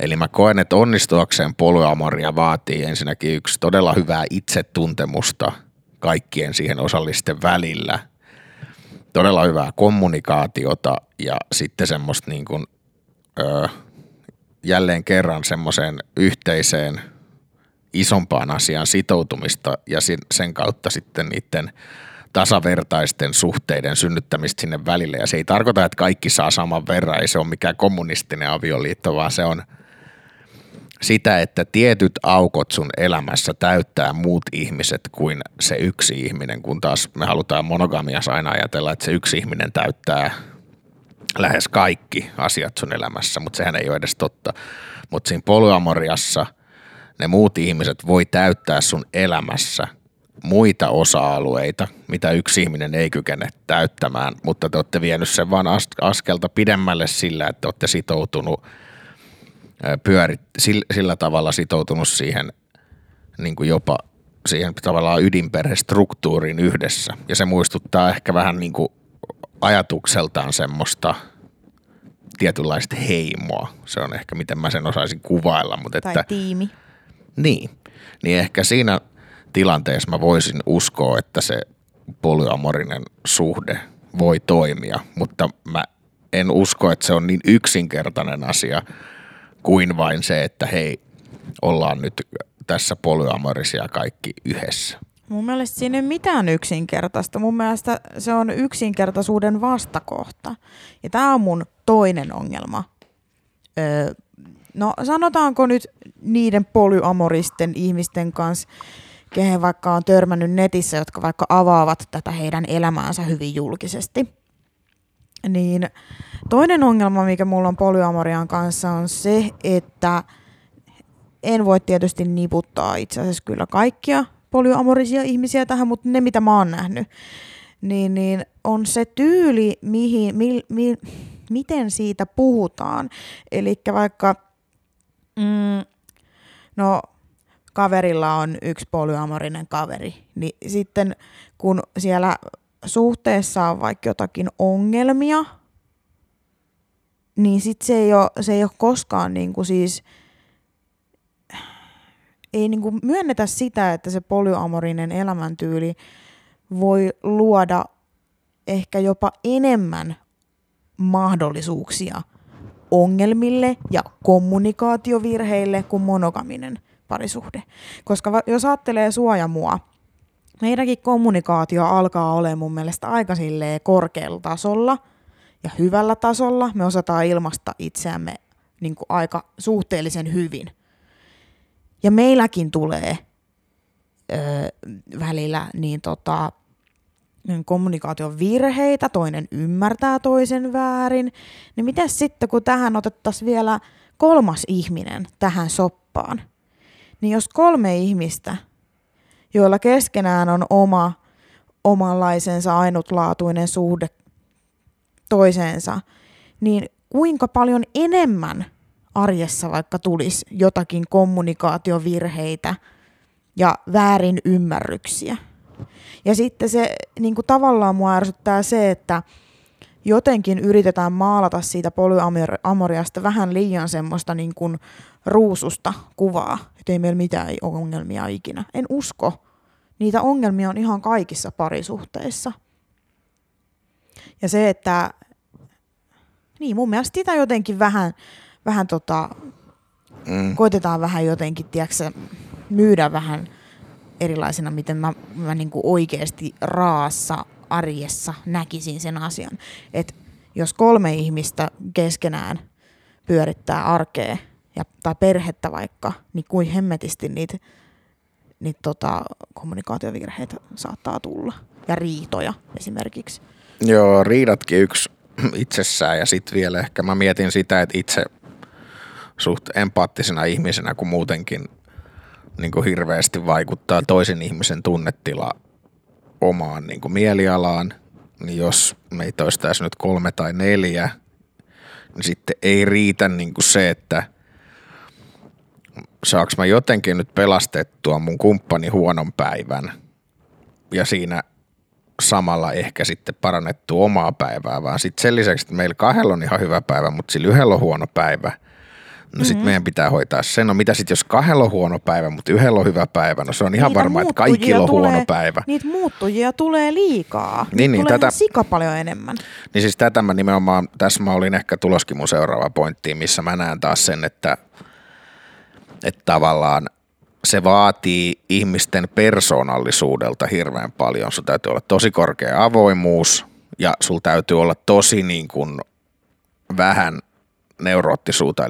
Eli mä koen, että onnistuakseen polyamoria vaatii ensinnäkin 1 todella hyvää itsetuntemusta kaikkien siihen osallisten välillä, todella hyvää kommunikaatiota ja sitten semmoista jälleen kerran semmoiseen yhteiseen isompaan asiaan sitoutumista ja sen kautta sitten niiden tasavertaisten suhteiden synnyttämistä sinne välille. Ja se ei tarkoita, että kaikki saa saman verran, ei se ole mikään kommunistinen avioliitto, vaan se on sitä, että tietyt aukot sun elämässä täyttää muut ihmiset kuin se yksi ihminen, kun taas me halutaan monogamiassa aina ajatella, että se yksi ihminen täyttää lähes kaikki asiat sun elämässä, mutta sehän ei ole edes totta. Mutta siinä polyamoriassa ne muut ihmiset voi täyttää sun elämässä muita osa-alueita, mitä yksi ihminen ei kykene täyttämään, mutta te olette vienyt sen vaan askelta pidemmälle sillä, että olette sitoutunut sillä tavalla sitoutunut siihen niin kuin jopa siihen tavallaan ydinperhestruktuuriin yhdessä. Ja se muistuttaa ehkä vähän niin kuin ajatukseltaan semmoista tietynlaista heimoa. Se on ehkä, miten mä sen osaisin kuvailla. Mutta tai että, tiimi. Niin ehkä siinä tilanteessa mä voisin uskoa, että se polyamorinen suhde voi toimia, mutta mä en usko, että se on niin yksinkertainen asia kuin vain se, että hei, ollaan nyt tässä polyamorisia kaikki yhdessä. Mun mielestä siinä ei ole mitään yksinkertaista. Mun mielestä se on yksinkertaisuuden vastakohta. Ja tää on mun toinen ongelma. No sanotaanko nyt niiden polyamoristen ihmisten kanssa, kehen vaikka on törmännyt netissä, jotka vaikka avaavat tätä heidän elämäänsä hyvin julkisesti. Niin toinen ongelma, mikä mulla on polyamorian kanssa, on se, että en voi tietysti niputtaa itse asiassa kyllä kaikkia polyamorisia ihmisiä tähän, mutta ne mitä mä oon nähnyt, niin on se tyyli, miten siitä puhutaan. Eli vaikka kaverilla on yksi polyamorinen kaveri, niin sitten kun siellä suhteessa on vaikka jotakin ongelmia, niin sitten se ei ole koskaan niinku siis... Ei niinku myönnetä sitä, että se polyamorinen elämäntyyli voi luoda ehkä jopa enemmän mahdollisuuksia ongelmille ja kommunikaatiovirheille kuin monogaminen parisuhde. Koska jos ajattelee suojamua, meidänkin kommunikaatio alkaa olemaan mun mielestä aika silleen korkealla tasolla ja hyvällä tasolla. Me osataan ilmaista itseämme niin kuin aika suhteellisen hyvin. Ja meilläkin tulee välillä niin kommunikaation virheitä, toinen ymmärtää toisen väärin. Niin mitäs sitten, kun tähän otettaisiin vielä kolmas ihminen tähän soppaan? Niin jos kolme ihmistä, joilla keskenään on omanlaisensa ainutlaatuinen suhde toiseensa, niin kuinka paljon enemmän arjessa vaikka tulisi jotakin kommunikaatiovirheitä ja väärinymmärryksiä. Ja sitten se niin kuin tavallaan mua ärsyttää se, että jotenkin yritetään maalata siitä polyamoriasta vähän liian semmoista niin kuin ruususta kuvaa, että ei meillä mitään ongelmia ikinä. En usko. Niitä ongelmia on ihan kaikissa parisuhteissa. Ja se, että niin mun mielestä sitä jotenkin koitetaan vähän jotenkin, tiedätkö, myydä vähän erilaisena, miten mä niin kuin oikeasti raassa arjessa näkisin sen asian. Että jos kolme ihmistä keskenään pyörittää arkea tai perhettä vaikka, niin kuin hemmetisti niitä kommunikaatiovirheitä saattaa tulla. Ja riitoja esimerkiksi. Joo, riidatkin yksi itsessään ja sitten vielä ehkä mä mietin sitä, että itse suht empaattisena ihmisenä, kun muutenkin niin kuin hirveästi vaikuttaa toisen ihmisen tunnetila omaan niin kuin mielialaan, niin jos meitä olisi tässä nyt 3 tai 4, niin sitten ei riitä niin kuin se, että saanko mä jotenkin nyt pelastettua mun kumppani huonon päivän ja siinä samalla ehkä sitten parannettu omaa päivää, vaan sitten sen lisäksi, että meillä 2 on ihan hyvä päivä, mutta sillä 1 on huono päivä. No sit meidän pitää hoitaa sen. No mitä sit jos 2 on huono päivä, mutta 1 on hyvä päivä? No se on ihan varma, että kaikilla on huono päivä. Niitä muuttujia tulee liikaa. Niin, tulee ihan sika paljon enemmän. Niin siis tätä mä nimenomaan, tässä mä olin ehkä tuloskin mun seuraava pointtiin, missä mä näen taas sen, että tavallaan se vaatii ihmisten persoonallisuudelta hirveän paljon. Sulla täytyy olla tosi korkea avoimuus ja sulla täytyy olla tosi niin kuin vähän neuroottisuutta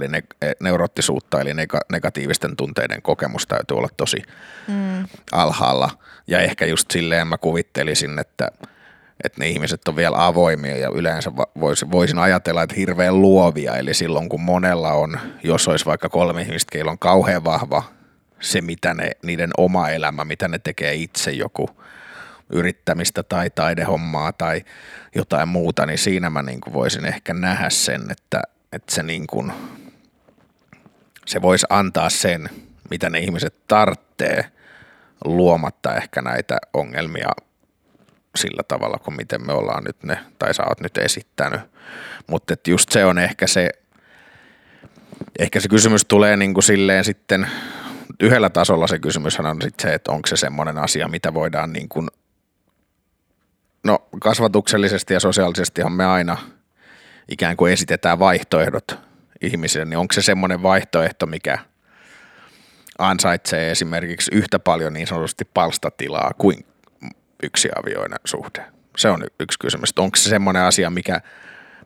eli negatiivisten tunteiden kokemus täytyy olla tosi alhaalla. Ja ehkä just silleen mä kuvittelisin, että ne ihmiset on vielä avoimia ja yleensä voisin ajatella, että hirveän luovia. Eli silloin kun monella on, jos olisi vaikka 3 ihmistä, keillä on kauhean vahva se, mitä niiden oma elämä, mitä ne tekee itse, joku yrittämistä tai taidehommaa tai jotain muuta, niin siinä mä niin kuin voisin ehkä nähdä sen, että se, niin kuin, se voisi antaa sen, mitä ne ihmiset tarvitsee, luomatta ehkä näitä ongelmia sillä tavalla, kuin miten me ollaan nyt ne, tai sä oot nyt esittänyt. Mutta just se on ehkä se kysymys tulee niin kuin silleen sitten, yhdellä tasolla se kysymyshän on sitten se, että onko se semmoinen asia, mitä voidaan niin kuin, no kasvatuksellisesti ja sosiaalisestihan me aina ikään kuin esitetään vaihtoehdot ihmisille, niin onko se semmoinen vaihtoehto, mikä ansaitsee esimerkiksi yhtä paljon niin sanotusti palstatilaa kuin yksiavioinen suhde? Se on yksi kysymys. Onko se semmoinen asia,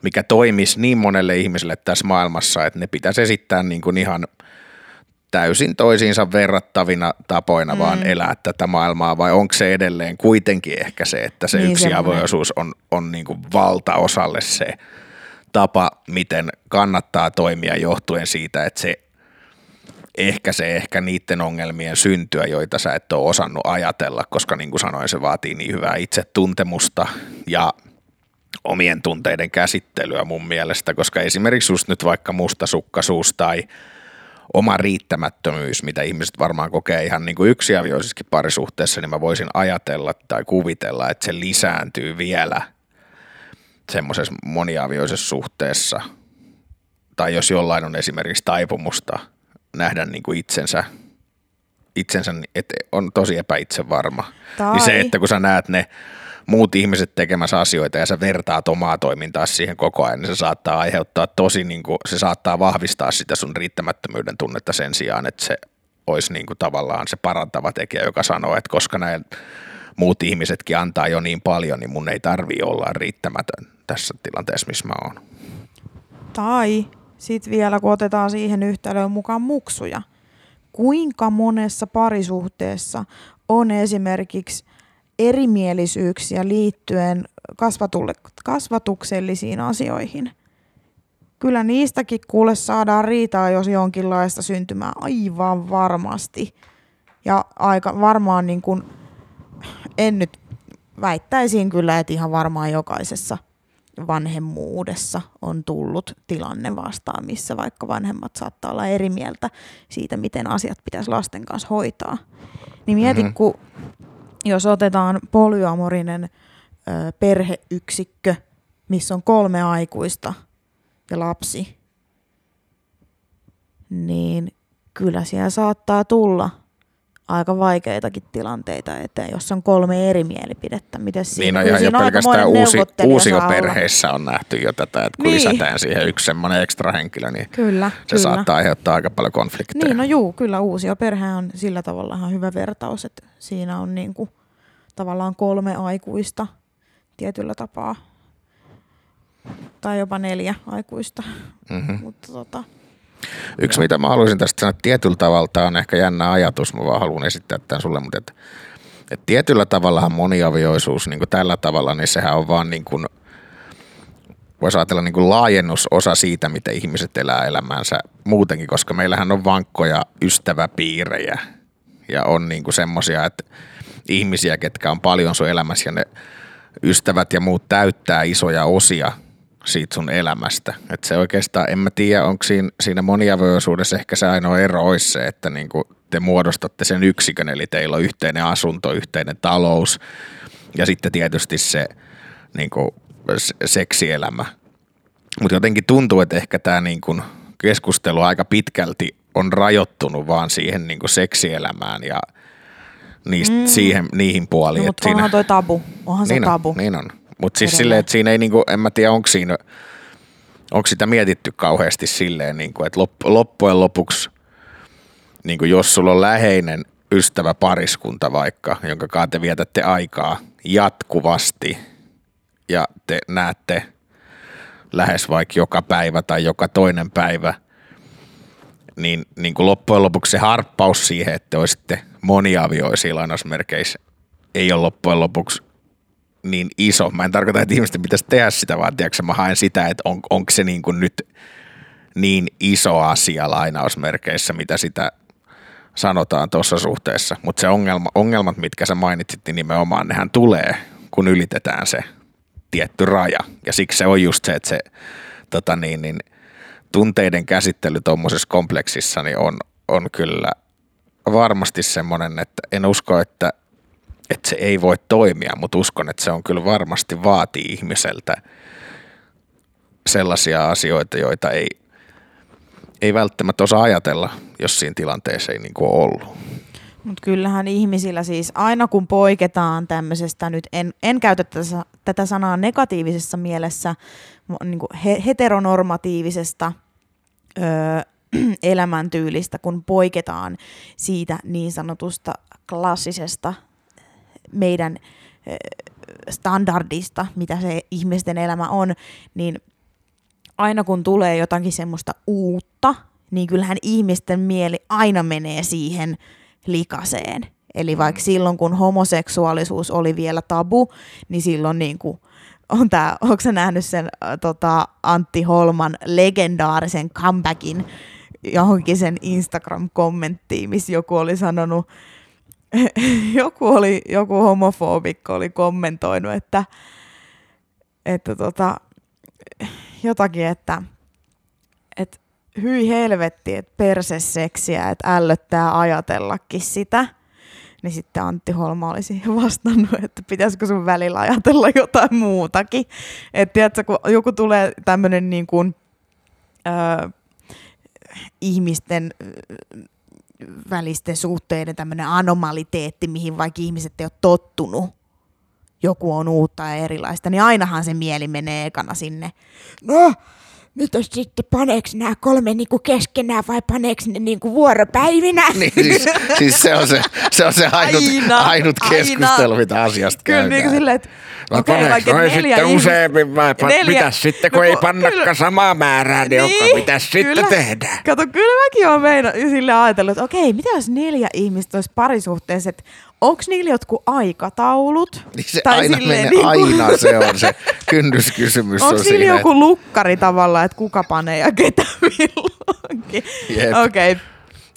mikä toimisi niin monelle ihmiselle tässä maailmassa, että ne pitäisi esittää niin kuin ihan täysin toisiinsa verrattavina tapoina vaan elää tätä maailmaa, vai onko se edelleen kuitenkin ehkä se, että se niin yksiavioisuus on niin kuin valtaosalle se tapa, miten kannattaa toimia johtuen siitä, että se ehkä niiden ongelmien syntyä, joita sä et ole osannut ajatella, koska niin kuin sanoin, se vaatii niin hyvää itsetuntemusta ja omien tunteiden käsittelyä mun mielestä, koska esimerkiksi just nyt vaikka mustasukkaisuus tai oma riittämättömyys, mitä ihmiset varmaan kokee ihan niin kuin yksiavioisissakin parisuhteessa, niin mä voisin ajatella tai kuvitella, että se lisääntyy vielä semmoisessa moniavioisessa suhteessa. Tai jos jollain on esimerkiksi taipumusta nähdä niin kuin itsensä, että on tosi epäitsevarma. Niin se, että kun sä näet ne muut ihmiset tekemässä asioita ja sä vertaat omaa toimintaa siihen koko ajan, niin se saattaa aiheuttaa se saattaa vahvistaa sitä sun riittämättömyyden tunnetta sen sijaan, että se olisi niin kuin tavallaan se parantava tekijä, joka sanoo, että koska nämä muut ihmisetkin antaa jo niin paljon, niin mun ei tarvii olla riittämätön tässä tilanteessa, missä mä oon. Tai sitten vielä, kun otetaan siihen yhtälöön mukaan muksuja. Kuinka monessa parisuhteessa on esimerkiksi erimielisyyksiä liittyen kasvatuksellisiin asioihin? Kyllä niistäkin kuule saadaan riitaa, jos jonkinlaista syntymää aivan varmasti. Ja aika varmaan, niin kun, en nyt väittäisin kyllä, että ihan varmaan jokaisessa vanhemmuudessa on tullut tilanne vastaan, missä vaikka vanhemmat saattaa olla eri mieltä siitä, miten asiat pitäisi lasten kanssa hoitaa. Niin mieti, kun jos otetaan polyamorinen perheyksikkö, missä on 3 aikuista ja lapsi, niin kyllä siellä saattaa tulla aika vaikeitakin tilanteita eteen, jos on 3 eri mielipidettä. Ja pelkästään uusioperheissä on nähty jo tätä, että kun lisätään siihen yksi semmoinen ekstra henkilö, niin kyllä. Saattaa aiheuttaa aika paljon konflikteja. Niin, no juu, kyllä uusioperhe on sillä tavalla hyvä vertaus, että siinä on niinku tavallaan 3 aikuista tietyllä tapaa, tai jopa 4 aikuista, mutta Yksi, mitä mä haluaisin tästä sanoa tietyllä tavalla, tämä on ehkä jännä ajatus, mä vaan haluan esittää tämän sulle, mutta että tietyllä tavallahan moniavioisuus niin kuin tällä tavalla, niin sehän on vaan niin kuin, voisi ajatella niin kuin laajennusosa siitä, miten ihmiset elää elämäänsä muutenkin, koska meillähän on vankkoja ystäväpiirejä ja on niin kuin semmoisia, että ihmisiä, ketkä on paljon sun elämässä ja ne ystävät ja muut täyttää isoja osia siitä sun elämästä. Että se oikeastaan, en mä tiedä, onko siinä moniavioisuudessa ehkä se ainoa ero olisi se, että niinku te muodostatte sen yksikön, eli teillä on yhteinen asunto, yhteinen talous ja sitten tietysti se niinku seksielämä. Mutta jotenkin tuntuu, että ehkä tämä niinku keskustelu aika pitkälti on rajoittunut vaan siihen niinku seksielämään ja niihin puoliin. No, mutta onhan toi tabu. Onhan niin se on, tabu. Niin on. Mutta siis silleen, että siinä ei niinku, en mä tiedä, onko sitä mietitty kauheasti silleen, niinku, että loppujen lopuksi, niinku, jos sulla on läheinen ystävä pariskunta vaikka, jonka kanssa te vietätte aikaa jatkuvasti ja te näette lähes vaikka joka päivä tai joka toinen päivä, niin niinku loppujen lopuksi se harppaus siihen, että olisitte moniavioisia lainausmerkeissä, ei ole loppujen lopuksi niin iso. Mä en tarkoita, että ihmisten pitäisi tehdä sitä, vaan tiedätkö, mä haen sitä, että onko se niin kuin nyt niin iso asia lainausmerkeissä, mitä sitä sanotaan tuossa suhteessa. Mutta se ongelmat, mitkä sä mainitsit, niin nimenomaan nehän tulee, kun ylitetään se tietty raja. Ja siksi se on just se, että se tunteiden käsittely tuommoisessa kompleksissa niin on kyllä varmasti semmoinen, että en usko, että se ei voi toimia, mutta uskon, että se on kyllä varmasti vaatii ihmiseltä sellaisia asioita, joita ei välttämättä osaa ajatella, jos siinä tilanteessa ei niin kuin ole ollut. Mutta kyllähän ihmisillä siis aina kun poiketaan tämmöisestä, nyt en käytä tätä sanaa negatiivisessa mielessä, niin kuin heteronormatiivisesta elämäntyylistä, kun poiketaan siitä niin sanotusta klassisesta meidän standardista, mitä se ihmisten elämä on, niin aina kun tulee jotakin semmoista uutta, niin kyllähän ihmisten mieli aina menee siihen likaseen. Eli vaikka silloin, kun homoseksuaalisuus oli vielä tabu, niin silloin niin kuin on tämä, onko sä nähnyt sen Antti Holman legendaarisen comebackin, johonkin sen Instagram-kommenttiin, missä joku oli sanonut, joku homofoofikko oli kommentoinut, että jotakin, että hyi helvetti, että perseseksiä, että ällöttää ajatellakin sitä. Niin sitten Antti Holma oli siihen vastannut, että pitäisikö sun välillä ajatella jotain muutakin. Että tiedätkö, kun joku tulee tämmöinen niin kuin ihmisten välisten suhteiden tämmöinen anomaliteetti, mihin vaikka ihmiset ei ole tottunut, joku on uutta ja erilaista, niin ainahan se mieli menee ekana sinne. No, mitäs sitten, paneeks nämä kolme niinku keskenään vai paneeks ne niinku vuoropäivinä? Niin, siis se on se ainut keskustelu, mitä asiasta käydään. Kyllä, niin kuin silleen, että no sitten useammin, mitäs sitten, kun ei pannakaan samaa määrää, niin mitäs sitten tehdään? Kato, kyllä mäkin olen silleen ajatellut, että okei, mitä jos 4 ihmistä olisi parisuhteessa, että onko niillä jotkut aikataulut? Niin se tai aina menee, niin aina se on se kynnyskysymys. Onko niillä siinä, joku lukkari tavallaan, että kuka panee ja ketä milloinkin? Okei. Okay.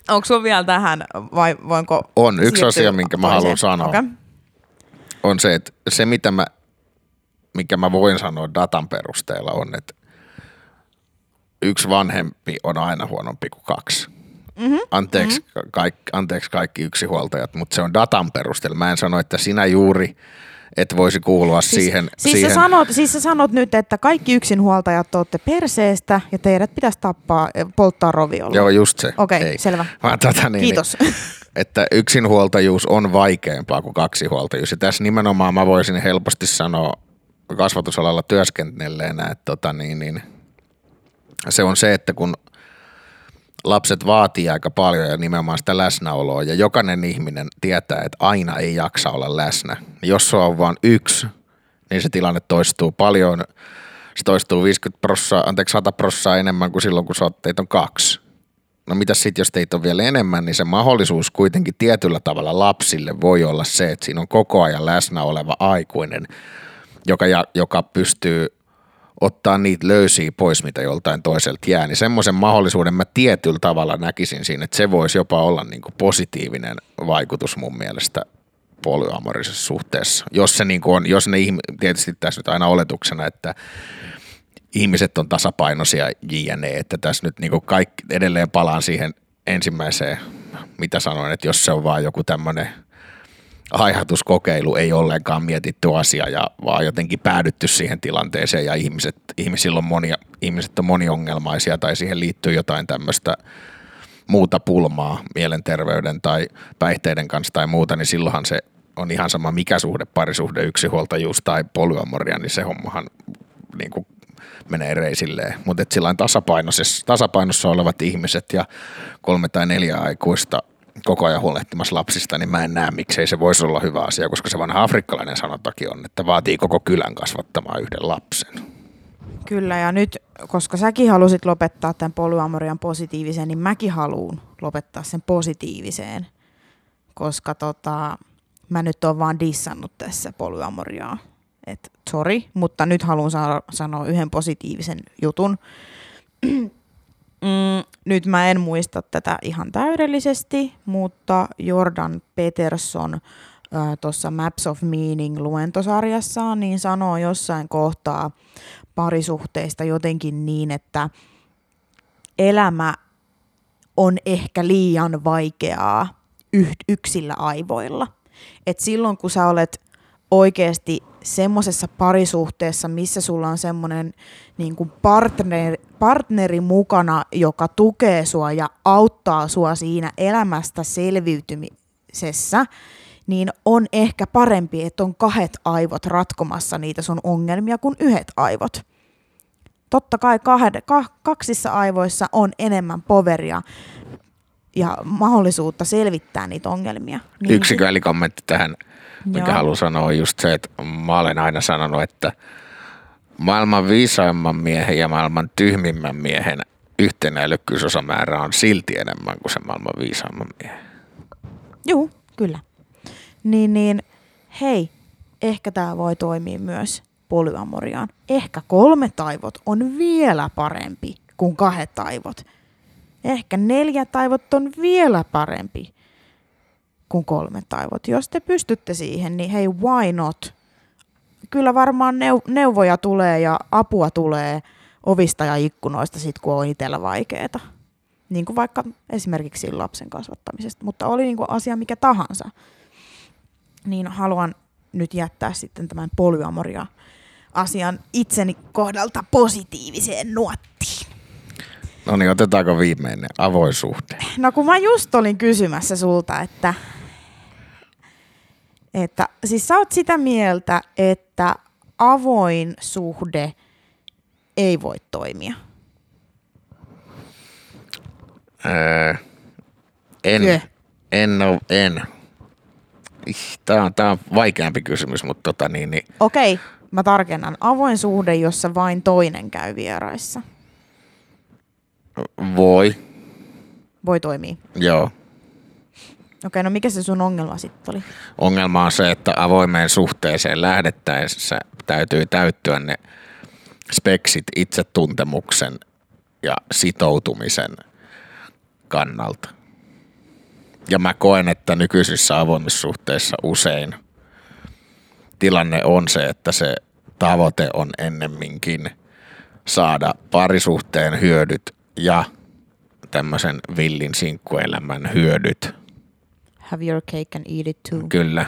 Onko sun vielä tähän vai voinko... On. Yksi asia, minkä mä haluan sanoa, okay, on se, että se mikä mä voin sanoa datan perusteella on, että 1 vanhempi on aina huonompi kuin 2. Mm-hmm. Anteeksi kaikki yksihuoltajat, mutta se on datan perusteella. Mä en sano, että sinä juuri et voisi kuulua siihen. Siis sä sanot nyt, että kaikki yksinhuoltajat olette perseestä ja teidät pitäisi polttaa roviolla. Joo, just se. Okei, selvä. Kiitos. Että yksinhuoltajuus on vaikeampaa kuin kaksihuoltajuus. Ja tässä nimenomaan mä voisin helposti sanoa kasvatusalalla työskennelleenä, että se on se, että kun lapset vaatii aika paljon ja nimenomaan sitä läsnäoloa ja jokainen ihminen tietää, että aina ei jaksa olla läsnä. Jos se on vain 1, niin se tilanne toistuu paljon. Se toistuu 100% enemmän kuin silloin, kun teitä on 2. No mitä sitten, jos teitä on vielä enemmän, niin se mahdollisuus kuitenkin tietyllä tavalla lapsille voi olla se, että siinä on koko ajan läsnä oleva aikuinen, joka pystyy ottaa niitä löysiä pois, mitä joltain toiselta jää, niin semmoisen mahdollisuuden mä tietyllä tavalla näkisin siinä, että se voisi jopa olla niinku positiivinen vaikutus mun mielestä polyamorisessa suhteessa. Jos se niinku on, tietysti tässä nyt aina oletuksena, että ihmiset on tasapainoisia jne, että tässä nyt niinku kaikki, edelleen palaan siihen ensimmäiseen, mitä sanoin, että jos se on vaan joku tämmöinen haihatuskokeilu, ei ollenkaan mietitty asia, ja vaan jotenkin päädytty siihen tilanteeseen, ja ihmiset on moniongelmaisia, tai siihen liittyy jotain tämmöistä muuta pulmaa mielenterveyden tai päihteiden kanssa tai muuta, niin silloinhan se on ihan sama mikä suhde, parisuhde, yksihuoltajuus tai polyamoria, niin se hommahan niin kuin menee reisilleen. Mutta sillä on tasapainossa olevat ihmiset ja 3 tai 4 aikuista koko ajan huolehtimassa lapsista, niin mä en näe, miksei se voisi olla hyvä asia, koska se vanha afrikkalainen sanotakin on, että vaatii koko kylän kasvattamaan yhden lapsen. Kyllä, ja nyt, koska säkin halusit lopettaa tämän polyamorian positiiviseen, niin mäkin haluun lopettaa sen positiiviseen, koska mä nyt oon vaan dissannut tässä polyamoriaa. Et sorry, mutta nyt haluan sanoa yhden positiivisen jutun. Nyt mä en muista tätä ihan täydellisesti, mutta Jordan Peterson tuossa Maps of Meaning -luentosarjassaan niin sanoo jossain kohtaa parisuhteista jotenkin niin, että elämä on ehkä liian vaikeaa yksillä aivoilla. Et silloin kun sä olet oikeasti semmoisessa parisuhteessa, missä sulla on semmoinen niin kuin partneri mukana, joka tukee sua ja auttaa sua siinä elämästä selviytymisessä, niin on ehkä parempi, että on 2 aivot ratkomassa niitä sun ongelmia kuin 1 aivot. Totta kai 2 aivoissa on enemmän poveria ja mahdollisuutta selvittää niitä ongelmia. Niin yksiköelikommentti tähän, mikä haluan sanoa, on just se, että mä olen aina sanonut, että maailman viisaimman miehen ja maailman tyhmimmän miehen yhtenä älykkyysosamäärä on silti enemmän kuin se maailman viisaimman miehen. Juu, kyllä. Niin, hei, ehkä tämä voi toimia myös polyamoriaan. Ehkä 3 taivot on vielä parempi kuin 2 taivot. Ehkä 4 taivot on vielä parempi kuin 3 taivot. Jos te pystytte siihen, niin hei, why not? Kyllä varmaan neuvoja tulee ja apua tulee ovista ja ikkunoista, sit, kun on itsellä vaikeeta. Niin kuin vaikka esimerkiksi lapsen kasvattamisesta, mutta oli niin kuin asia mikä tahansa. Niin haluan nyt jättää sitten tämän polyamoria-asian itseni kohdalta positiiviseen nuottiin. No niin, otetaanko viimeinen avoin suhde? No kun mä just olin kysymässä sulta, että siis sä oot sitä mieltä, että avoin suhde ei voi toimia. En. Tää on vaikeampi kysymys, mutta niin. Okei, mä tarkennan. Avoin suhde, jossa vain toinen käy vieraissa. Voi toimia. Joo. Okei, no mikä se sun ongelma sitten oli? Ongelma on se, että avoimeen suhteeseen lähdettäessä täytyy täyttyä ne speksit itsetuntemuksen ja sitoutumisen kannalta. Ja mä koen, että nykyisissä avoimissa suhteissa usein tilanne on se, että se tavoite on ennemminkin saada parisuhteen hyödyt ja tämmöisen villin sinkkuelämän hyödyt. Have your cake and eat it too. Kyllä.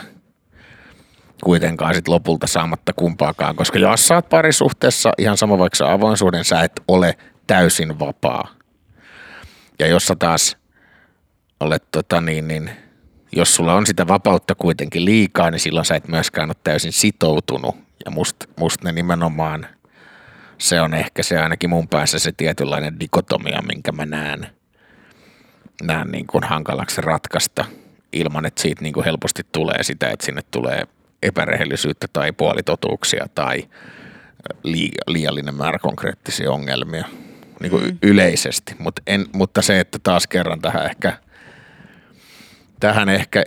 Kuitenkaan sit lopulta saamatta kumpaakaan, koska jos sä oot parisuhteessa, ihan sama vaikka sä avoinsuuden, sä et ole täysin vapaa. Ja jos sä taas olet, jos sulla on sitä vapautta kuitenkin liikaa, niin silloin sä et myöskään ole täysin sitoutunut. Ja must ne nimenomaan, se on ehkä se ainakin mun päässä se tietynlainen dikotomia, minkä mä näen niin kuin hankalaksi ratkaista ilman, että siitä niin kuin helposti tulee sitä, että sinne tulee epärehellisyyttä tai puolitotuuksia tai liiallinen määrä konkreettisia ongelmia niin kuin yleisesti. Mutta se, että taas kerran tähän ehkä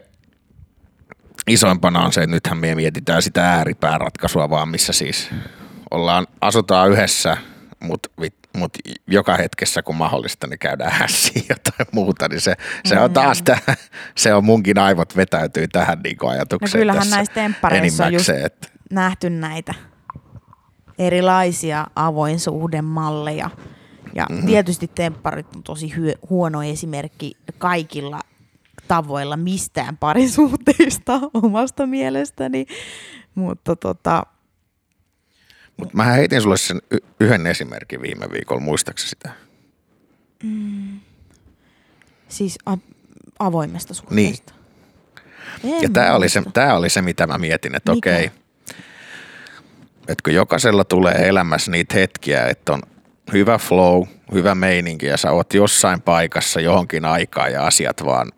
isoimpana on se, että nythän me mietitään sitä ääripääratkaisua vaan, missä siis asutaan yhdessä, mut joka hetkessä kun mahdollista niin käydään hässiä jotain muuta, niin se on taas se on munkin aivot vetäytyy tähän niinku ajatukseen. No kyllähän näissä temppareissa on just nähty näitä erilaisia avoin suhdemalleja ja tietysti tempparit on tosi huono esimerkki kaikilla tavoilla mistään parisuhteista omasta mielestäni, mutta Mutta mä heitin sulle sen yhden esimerkin viime viikolla, muistaakseni sitä? Siis avoimesta suhteesta? Niin. Ja tää oli se, mitä mä mietin, että okei. Että kun jokaisella tulee elämässä niitä hetkiä, että on hyvä flow, hyvä meininki ja sä oot jossain paikassa johonkin aikaan ja asiat vaan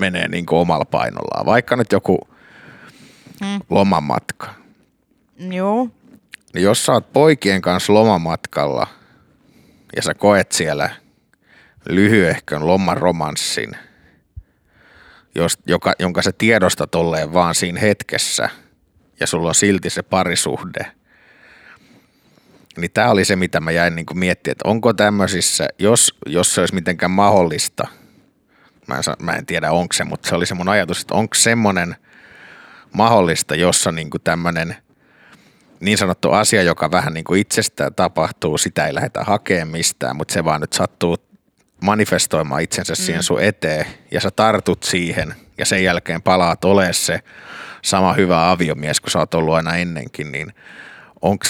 menee niin kuin omalla painollaan. Vaikka nyt joku lomamatka. Joo. Niin jos sä oot poikien kanssa lomamatkalla ja sä koet siellä lyhyehkön lomaromanssin, jonka sä tiedostat olleen vaan siinä hetkessä ja sulla on silti se parisuhde, niin tää oli se, mitä mä jäin niinku miettimään, että onko tämmöisissä, jos se olisi mitenkään mahdollista, mä en tiedä onko se, mutta se oli se mun ajatus, että onko semmonen mahdollista, jossa niinku tämmönen niin sanottu asia, joka vähän niin kuin itsestään tapahtuu, sitä ei lähdetä hakemaan mistään, mutta se vaan nyt sattuu manifestoimaan itsensä siihen sun eteen ja sä tartut siihen ja sen jälkeen palaat olemaan se sama hyvä aviomies, kun sä oot ollut aina ennenkin, niin onko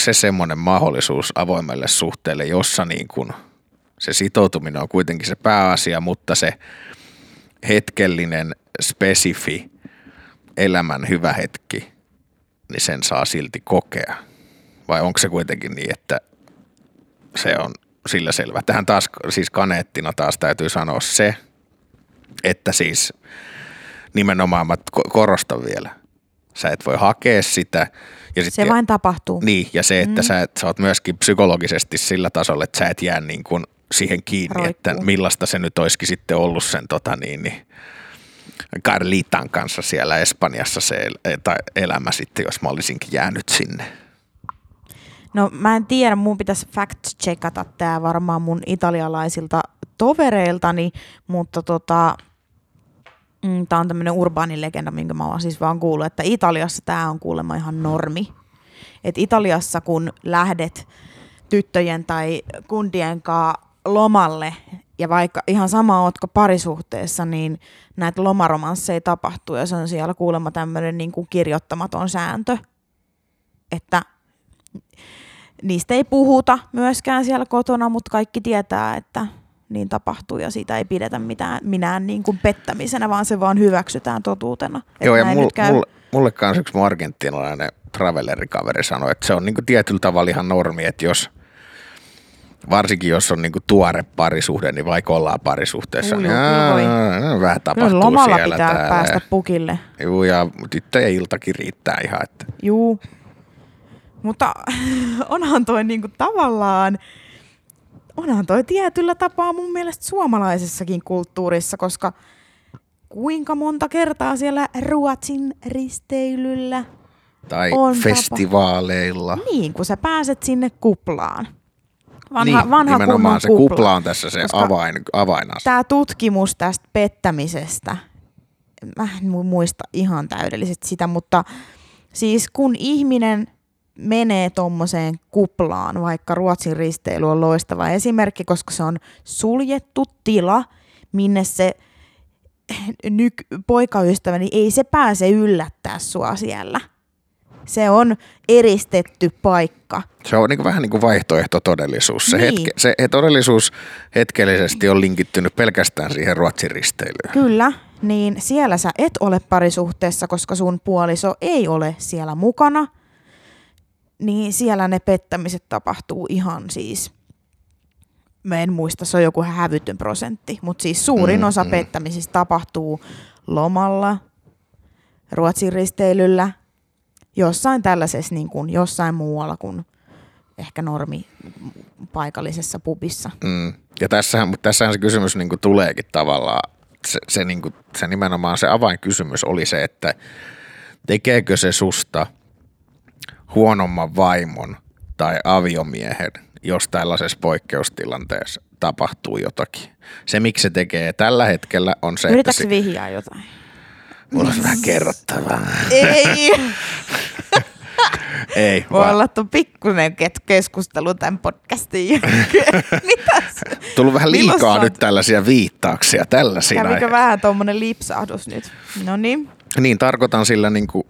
se semmoinen mahdollisuus avoimelle suhteelle, jossa niin kuin se sitoutuminen on kuitenkin se pääasia, mutta se hetkellinen spesifi elämän hyvä hetki, niin sen saa silti kokea. Vai onko se kuitenkin niin, että se on sillä selvä? Tähän taas siis kaneettina taas täytyy sanoa se, että siis nimenomaan mä korostan vielä. Sä et voi hakea sitä. Ja sit se vain tapahtuu. Niin, ja se, että sä oot myöskin psykologisesti sillä tasolla, että sä et jää niin kuin siihen kiinni, että millaista se nyt olisikin sitten ollut sen Carlitan kanssa siellä Espanjassa se elämä sitten, jos mä olisinkin jäänyt sinne. No mä en tiedä, mun pitäisi fact-checkata tää varmaan mun italialaisilta tovereiltani, mutta tää on tämmönen urbaani legenda, minkä mä oon siis vaan kuullut, että Italiassa tää on kuulemma ihan normi. Et Italiassa kun lähdet tyttöjen tai kundien kanssa lomalle, ja vaikka ihan sama ootko parisuhteessa, niin näitä lomaromansseja tapahtuu, ja se on siellä kuulemma tämmöinen niin kuin kirjoittamaton sääntö, että niistä ei puhuta myöskään siellä kotona, mutta kaikki tietää, että niin tapahtuu, ja siitä ei pidetä mitään minään niin kuin pettämisenä, vaan se vaan hyväksytään totuutena. Joo, ja mulle kanssa yksi mun argentinalainen travelerikaveri sanoi, että se on niin kuin tietyllä tavalla ihan normi, että jos varsinkin jos on niinku tuore parisuhde, niin vaikka ollaan parisuhteessa, niin vähän tapahtuu siellä. Lomalla pitää täällä päästä pukille. Juu, ja tyttöjen iltakin riittää ihan. Että. Juu, mutta onhan toi niinku tavallaan, onhan toi tietyllä tapaa mun mielestä suomalaisessakin kulttuurissa, koska kuinka monta kertaa siellä Ruotsin risteilyllä tai on festivaaleilla. Niin, kun sä pääset sinne kuplaan. Vanha nimenomaan se kupla on tässä se avainasa. Tämä tutkimus tästä pettämisestä, mä en muista ihan täydellisesti sitä, mutta siis kun ihminen menee tommoseen kuplaan, vaikka Ruotsin risteily on loistava esimerkki, koska se on suljettu tila, minne se poikaystäväni niin ei se pääse yllättää sua siellä. Se on eristetty paikka. Se on niin vähän niin kuin vaihtoehtotodellisuus. Se, niin. Se todellisuus hetkellisesti on linkittynyt pelkästään siihen Ruotsin risteilyyn. Kyllä, niin siellä sä et ole parisuhteessa, koska sun puoliso ei ole siellä mukana. Niin siellä ne pettämiset tapahtuu ihan siis, mä en muista, se on joku hävytön prosentti, mutta siis suurin osa pettämisistä tapahtuu lomalla, Ruotsin risteilyllä, jossain tällaisessa, niin kuin jossain muualla kuin ehkä normi paikallisessa pubissa. Ja tässähän se kysymys niin kuin tuleekin tavallaan. Se, niin kuin, se nimenomaan se avainkysymys oli se, että tekeekö se susta huonomman vaimon tai aviomiehen, jos tällaisessa poikkeustilanteessa tapahtuu jotakin. Se, miksi se tekee tällä hetkellä, on se, yritätkö että... vihjaa jotain? Mulla on vähän kerrottavaa. Ei. Ei. Voi olla tuon pikkuinen keskustelu tämän podcastin jälkeen. Mitäs? Tullut vähän liikaa nyt tällaisia viittauksia. Kävikö vähän tuommoinen lipsahdus nyt? Noniin. Niin, tarkoitan sillä niin kuin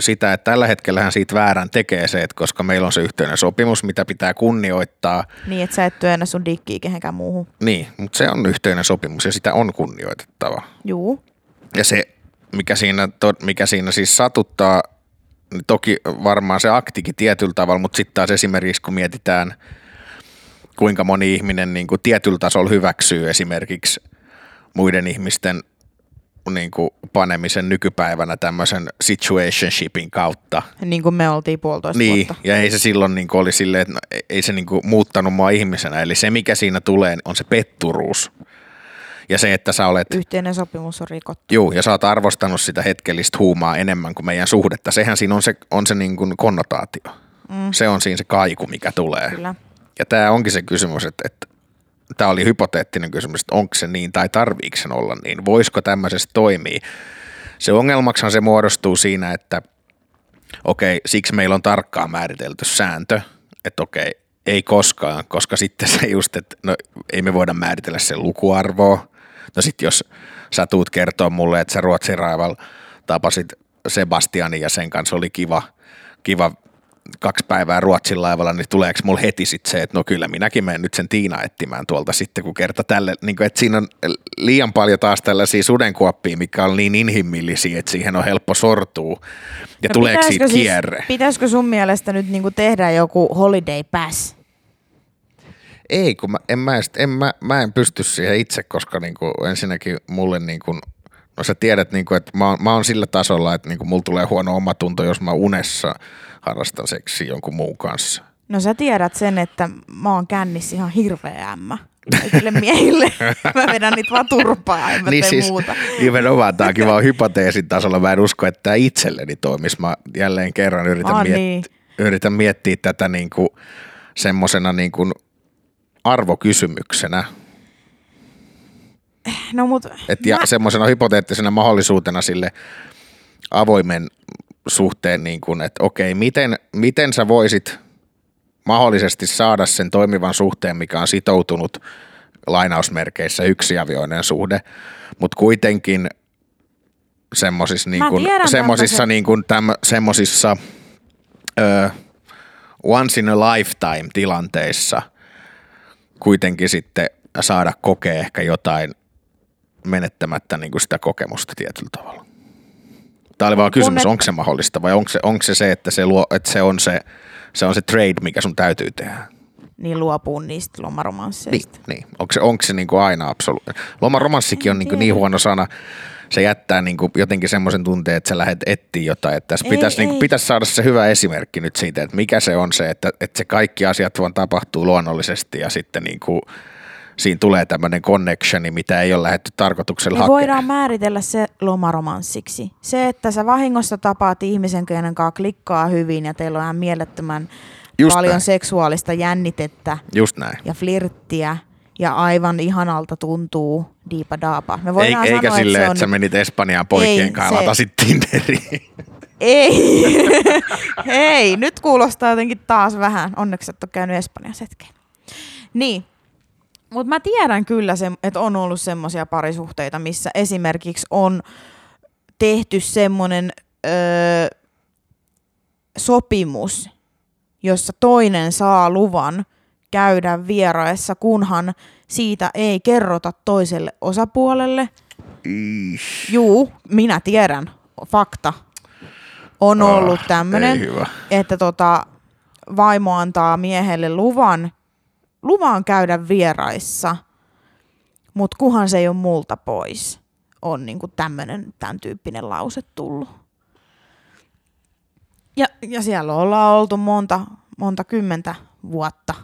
sitä, että tällä hetkellähän siitä väärän tekee se, että koska meillä on se yhteinen sopimus, mitä pitää kunnioittaa. Niin, että sä et työnnä sun dikkiä kehenkään muuhun. Niin, mutta se on yhteinen sopimus ja sitä on kunnioitettava. Juu. Ja se... Mikä siinä siis satuttaa, niin toki varmaan se aktikin tietyllä tavalla, mutta sitten taas esimerkiksi kun mietitään, kuinka moni ihminen niin kuin tietyllä tasolla hyväksyy esimerkiksi muiden ihmisten niin kuin panemisen nykypäivänä tämmöisen situationshipin kautta. Niin kuin me oltiin 1,5 vuotta. Niin, ja ei se silloin niin kuin oli silleen, että no, ei se niin kuin muuttanut mua ihmisenä, eli se mikä siinä tulee on se petturuus. Ja se, että sä olet... Yhteinen sopimus on rikottu. Juu, ja sä oot arvostanut sitä hetkellistä huumaa enemmän kuin meidän suhdetta. Sehän siinä on se niin kuin konnotaatio. Se on siinä se kaiku, mikä tulee. Kyllä. Ja tää onkin se kysymys, että tää oli hypoteettinen kysymys, että onko se niin tai tarviiko sen olla niin. Voisiko tämmöisessä toimia? Se ongelmaksihan se muodostuu siinä, että okei, siksi meillä on tarkkaan määritelty sääntö, että okei, ei koskaan, koska sitten se just, että no ei me voida määritellä sen lukuarvoa. No sit jos sä tuut kertoa mulle, että sä Ruotsin raivalla tapasit Sebastianin ja sen kanssa oli kiva 2 päivää Ruotsin laivalla, niin tuleeko mulle heti sit se, että no kyllä minäkin menen nyt sen Tiina etsimään tuolta sitten, kun kerta tälle, niin kun, että siinä on liian paljon taas tällaisia sudenkuoppia, mikä on niin inhimillisiä, että siihen on helppo sortua ja no tuleeko siitä kierre? Siis, pitäisikö sun mielestä nyt niin kuin tehdä joku holiday pass? Ei, kun mä en pysty siihen itse, koska niinku ensinnäkin mulle niinku, no sä tiedät niinku, että mä oon sillä tasolla, että niinku mulla tulee huono omatunto, jos mä unessa harrastan seksiä jonkun muun kanssa. No sä tiedät sen, että mä oon kännissä ihan hirveä ämmä. Kaikille miehille. Mä vedän niitä vaan turpaa, en mä niin tee siis, muuta. Nimenomaan, tää onkin vaan hypoteesin tasolla. Mä en usko, että tää itselleni toimisi. Mä jälleen kerran yritän miettiä. Niin. yritän miettiä tätä niin kuin semmosena niin kuin arvokysymyksenä. No, mut, ja semmoisena hypoteettisena mahdollisuutena sille avoimen suhteen, niin kuin, että okei, miten sä voisit mahdollisesti saada sen toimivan suhteen, mikä on sitoutunut lainausmerkeissä yksiavioinen suhde, mutta kuitenkin semmoisissa once in a lifetime tilanteissa kuitenkin sitten saada kokea ehkä jotain menettämättä niin kuin sitä kokemusta tietyllä tavalla. Tämä oli vaan kysymys, onko se mahdollista vai onko se että se on se trade, mikä sun täytyy tehdä. Niin luopuu niistä lomaromansseista. Niin. Onko se niin kuin aina absoluuttinen? Lomaromanssikin on niin huono sana. Se jättää niin kuin jotenkin semmoisen tunteen, että sä lähdet etsiä jotain. Että tässä pitäisi saada se hyvä esimerkki nyt siitä, että mikä se on se, että se kaikki asiat vaan tapahtuu luonnollisesti ja sitten niin kuin siinä tulee tämmöinen connectioni, mitä ei ole lähdetty tarkoituksella hakemaan. Voidaan määritellä se lomaromanssiksi. Se, että sä vahingossa tapaat ihmisen, kenen kanssa klikkaa hyvin ja teillä on mielettömän paljon seksuaalista jännitettä ja flirttiä. Ja aivan ihanalta tuntuu diipadaapa. Eikä sanoa, silleen, että sä menit Espanjaan poikien kanssa ja latasit Tinderiin. Ei, nyt kuulostaa jotenkin taas vähän. Onneksi et ole käynyt Espanjassa hetken. Niin. Mutta mä tiedän kyllä, että on ollut semmoisia parisuhteita, missä esimerkiksi on tehty semmoinen sopimus, jossa toinen saa luvan käydä vieraissa, kunhan siitä ei kerrota toiselle osapuolelle. Juu, minä tiedän. Fakta. On ollut tämmöinen, että vaimo antaa miehelle luvan käydä vieraissa, mutta kunhan se ei ole multa pois, on niinku tämän tyyppinen lause tullut. Ja siellä ollaan oltu monta kymmentä vuotta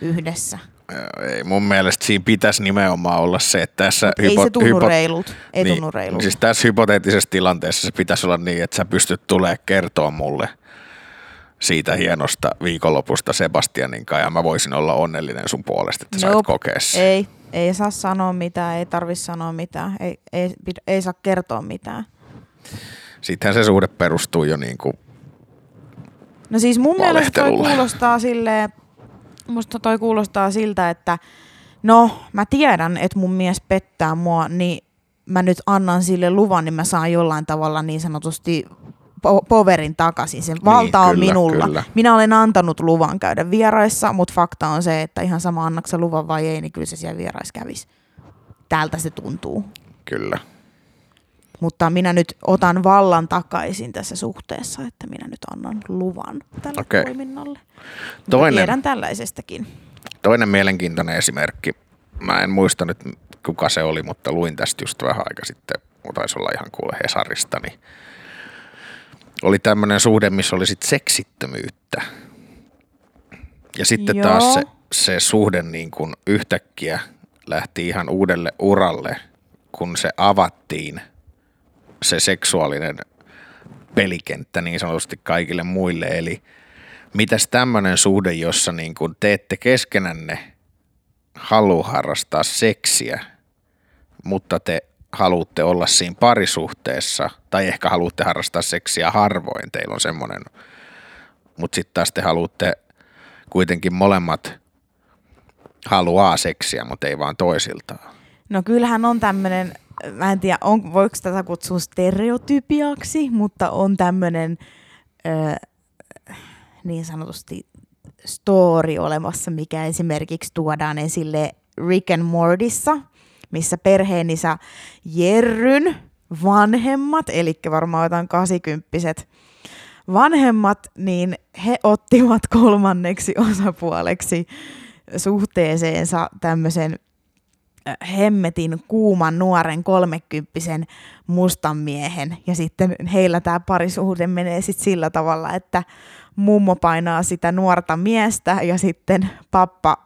yhdessä. Ei, mun mielestä siinä pitäisi nimenomaan olla se, että tässä Ei tunnu reilulta. Siis tässä hypoteettisessa tilanteessa se pitäisi olla niin, että sä pystyt tulemaan kertoa mulle siitä hienosta viikonlopusta Sebastianin kanssa ja mä voisin olla onnellinen sun puolesta, että sä et kokea sen. Ei saa sanoa mitään, ei tarvitse sanoa mitään, ei saa kertoa mitään. Sittenhän se suhde perustuu jo niin kuin valehtelulle. No siis mun mielestä kuulostaa silleen, musta toi kuulostaa siltä, että no mä tiedän, että mun mies pettää mua, niin mä nyt annan sille luvan, niin mä saan jollain tavalla niin sanotusti poverin takaisin. Sen valta on minulla. Kyllä. Minä olen antanut luvan käydä vieraissa, mutta fakta on se, että ihan sama annaksa luvan vai ei, niin kyllä se siellä vierais kävisi. Tältä se tuntuu. Kyllä. Mutta minä nyt otan vallan takaisin tässä suhteessa, että minä nyt annan luvan tälle toiminnalle. Tiedän tällaisestakin. Toinen mielenkiintoinen esimerkki. Mä en muista nyt kuka se oli, mutta luin tästä just vähän aika sitten. Taisi olla ihan kuule Hesarista. Niin oli tämmöinen suhde, missä oli sitten seksittömyyttä. Ja sitten taas se suhde niin kun yhtäkkiä lähti ihan uudelle uralle, kun se avattiin. Se seksuaalinen pelikenttä niin sanotusti kaikille muille. Eli mitäs tämmöinen suhde, jossa niin kun teette keskenänne halua harrastaa seksiä, mutta te haluatte olla siinä parisuhteessa tai ehkä haluatte harrastaa seksiä harvoin, teillä on semmoinen, mutta sitten taas te haluatte kuitenkin molemmat haluaa seksiä, mutta ei vaan toisiltaan. No kyllähän on tämmöinen, mä en tiedä, voiko tätä kutsua stereotypiaksi, mutta on tämmöinen niin sanotusti story olemassa, mikä esimerkiksi tuodaan esille Rick and Mortyssa, missä perheenisä Jerryn vanhemmat, eli varmaan jotain 80-vuotiaat vanhemmat, niin he ottivat kolmanneksi osapuoleksi suhteeseensa tämmöisen hemmetin kuuman nuoren 30 mustan miehen ja sitten heillä tämä parisuhde menee sit sillä tavalla, että mummo painaa sitä nuorta miestä ja sitten pappa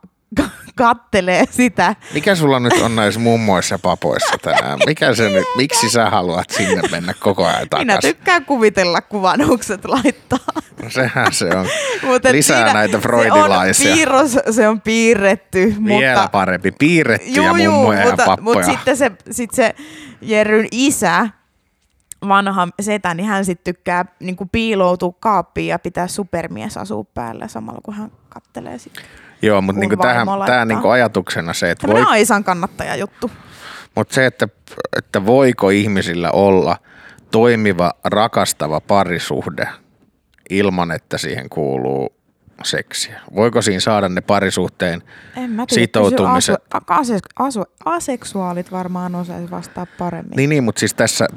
kattelee sitä. Mikä sulla nyt on näissä mummoissa papoissa tänään? Mikä se nyt, miksi sä haluat sinne mennä koko ajan takas? Minä tykkään kuvitella kuvanukset laittaa. No sehän se on. Lisää näitä freudilaisia. Se on piirretty. Vielä parempi, piirrettyjä mummoja ja pappoja. Mutta sitten se Jerryn isä, vanha setä, niin hän sitten tykkää niin kuin piiloutua kaappiin ja pitää supermies asua päällä samalla, kun hän kattelee sitä. Joo, mutta niin tämä niin ajatuksena se, että tämä on isän kannattaja juttu. Mutta se, että voiko ihmisillä olla toimiva, rakastava parisuhde ilman, että siihen kuuluu seksiä. Voiko siinä saada ne parisuhteen sitoutumiset? Aseksuaalit varmaan osaisi vastaa paremmin. Niin, mutta siis tässä,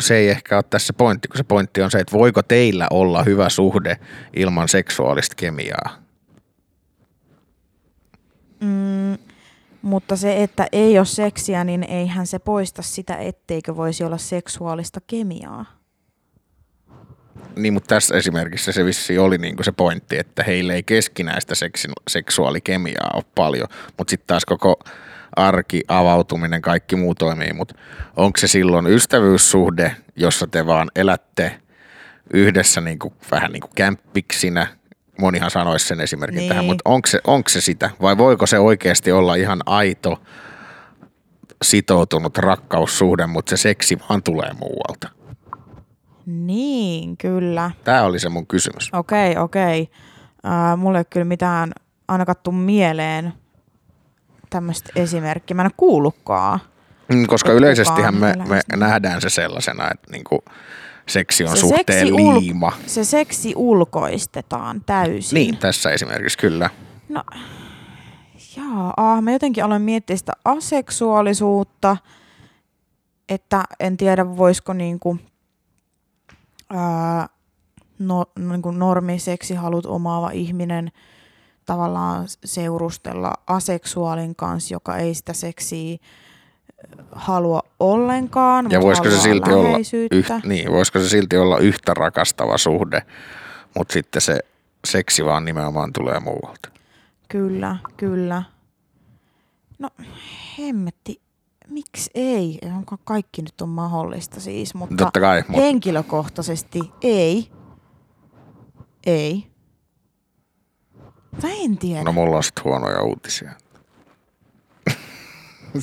se ei ehkä ole tässä pointti, kun se pointti on se, että voiko teillä olla hyvä suhde ilman seksuaalista kemiaa? Mutta se, että ei ole seksiä, niin eihän se poista sitä, etteikö voisi olla seksuaalista kemiaa. Niin, mutta tässä esimerkissä se vissiin oli niinku se pointti, että heillä ei keskinäistä seksuaalikemiaa ole paljon, mutta sitten taas koko arki, avautuminen, kaikki muu toimii, mutta onko se silloin ystävyyssuhde, jossa te vaan elätte yhdessä niinku, vähän niin kuin kämppiksinä, monihan sanoisi sen esimerkin niin tähän, mutta onko se sitä vai voiko se oikeasti olla ihan aito sitoutunut rakkaussuhde, mutta se seksi vaan tulee muualta? Niin, kyllä. Tämä oli se mun kysymys. Okei. Mulle ei kyllä mitään ainakaan tuu mieleen tämmöistä esimerkkiä. Mä en ole kuullutkaan. Koska yleisestihän me nähdään se sellaisena, että niinku seksi on se suhteen seksi liima. Se seksi ulkoistetaan täysin. Niin, tässä esimerkiksi kyllä. No, mä jotenkin aloin miettiä sitä aseksuaalisuutta, että en tiedä voisiko niinku niin kuin normiseksihalut omaava ihminen tavallaan seurustella aseksuaalin kanssa, joka ei sitä seksiä halua ollenkaan. Ja voisiko se silti olla yhtä rakastava suhde, mutta sitten se seksi vaan nimenomaan tulee muualta. Kyllä. No hemmetti. Miksi ei? Kaikki nyt on mahdollista siis, mutta henkilökohtaisesti ei. Tai en tiedä. No mulla on sitten huonoja uutisia.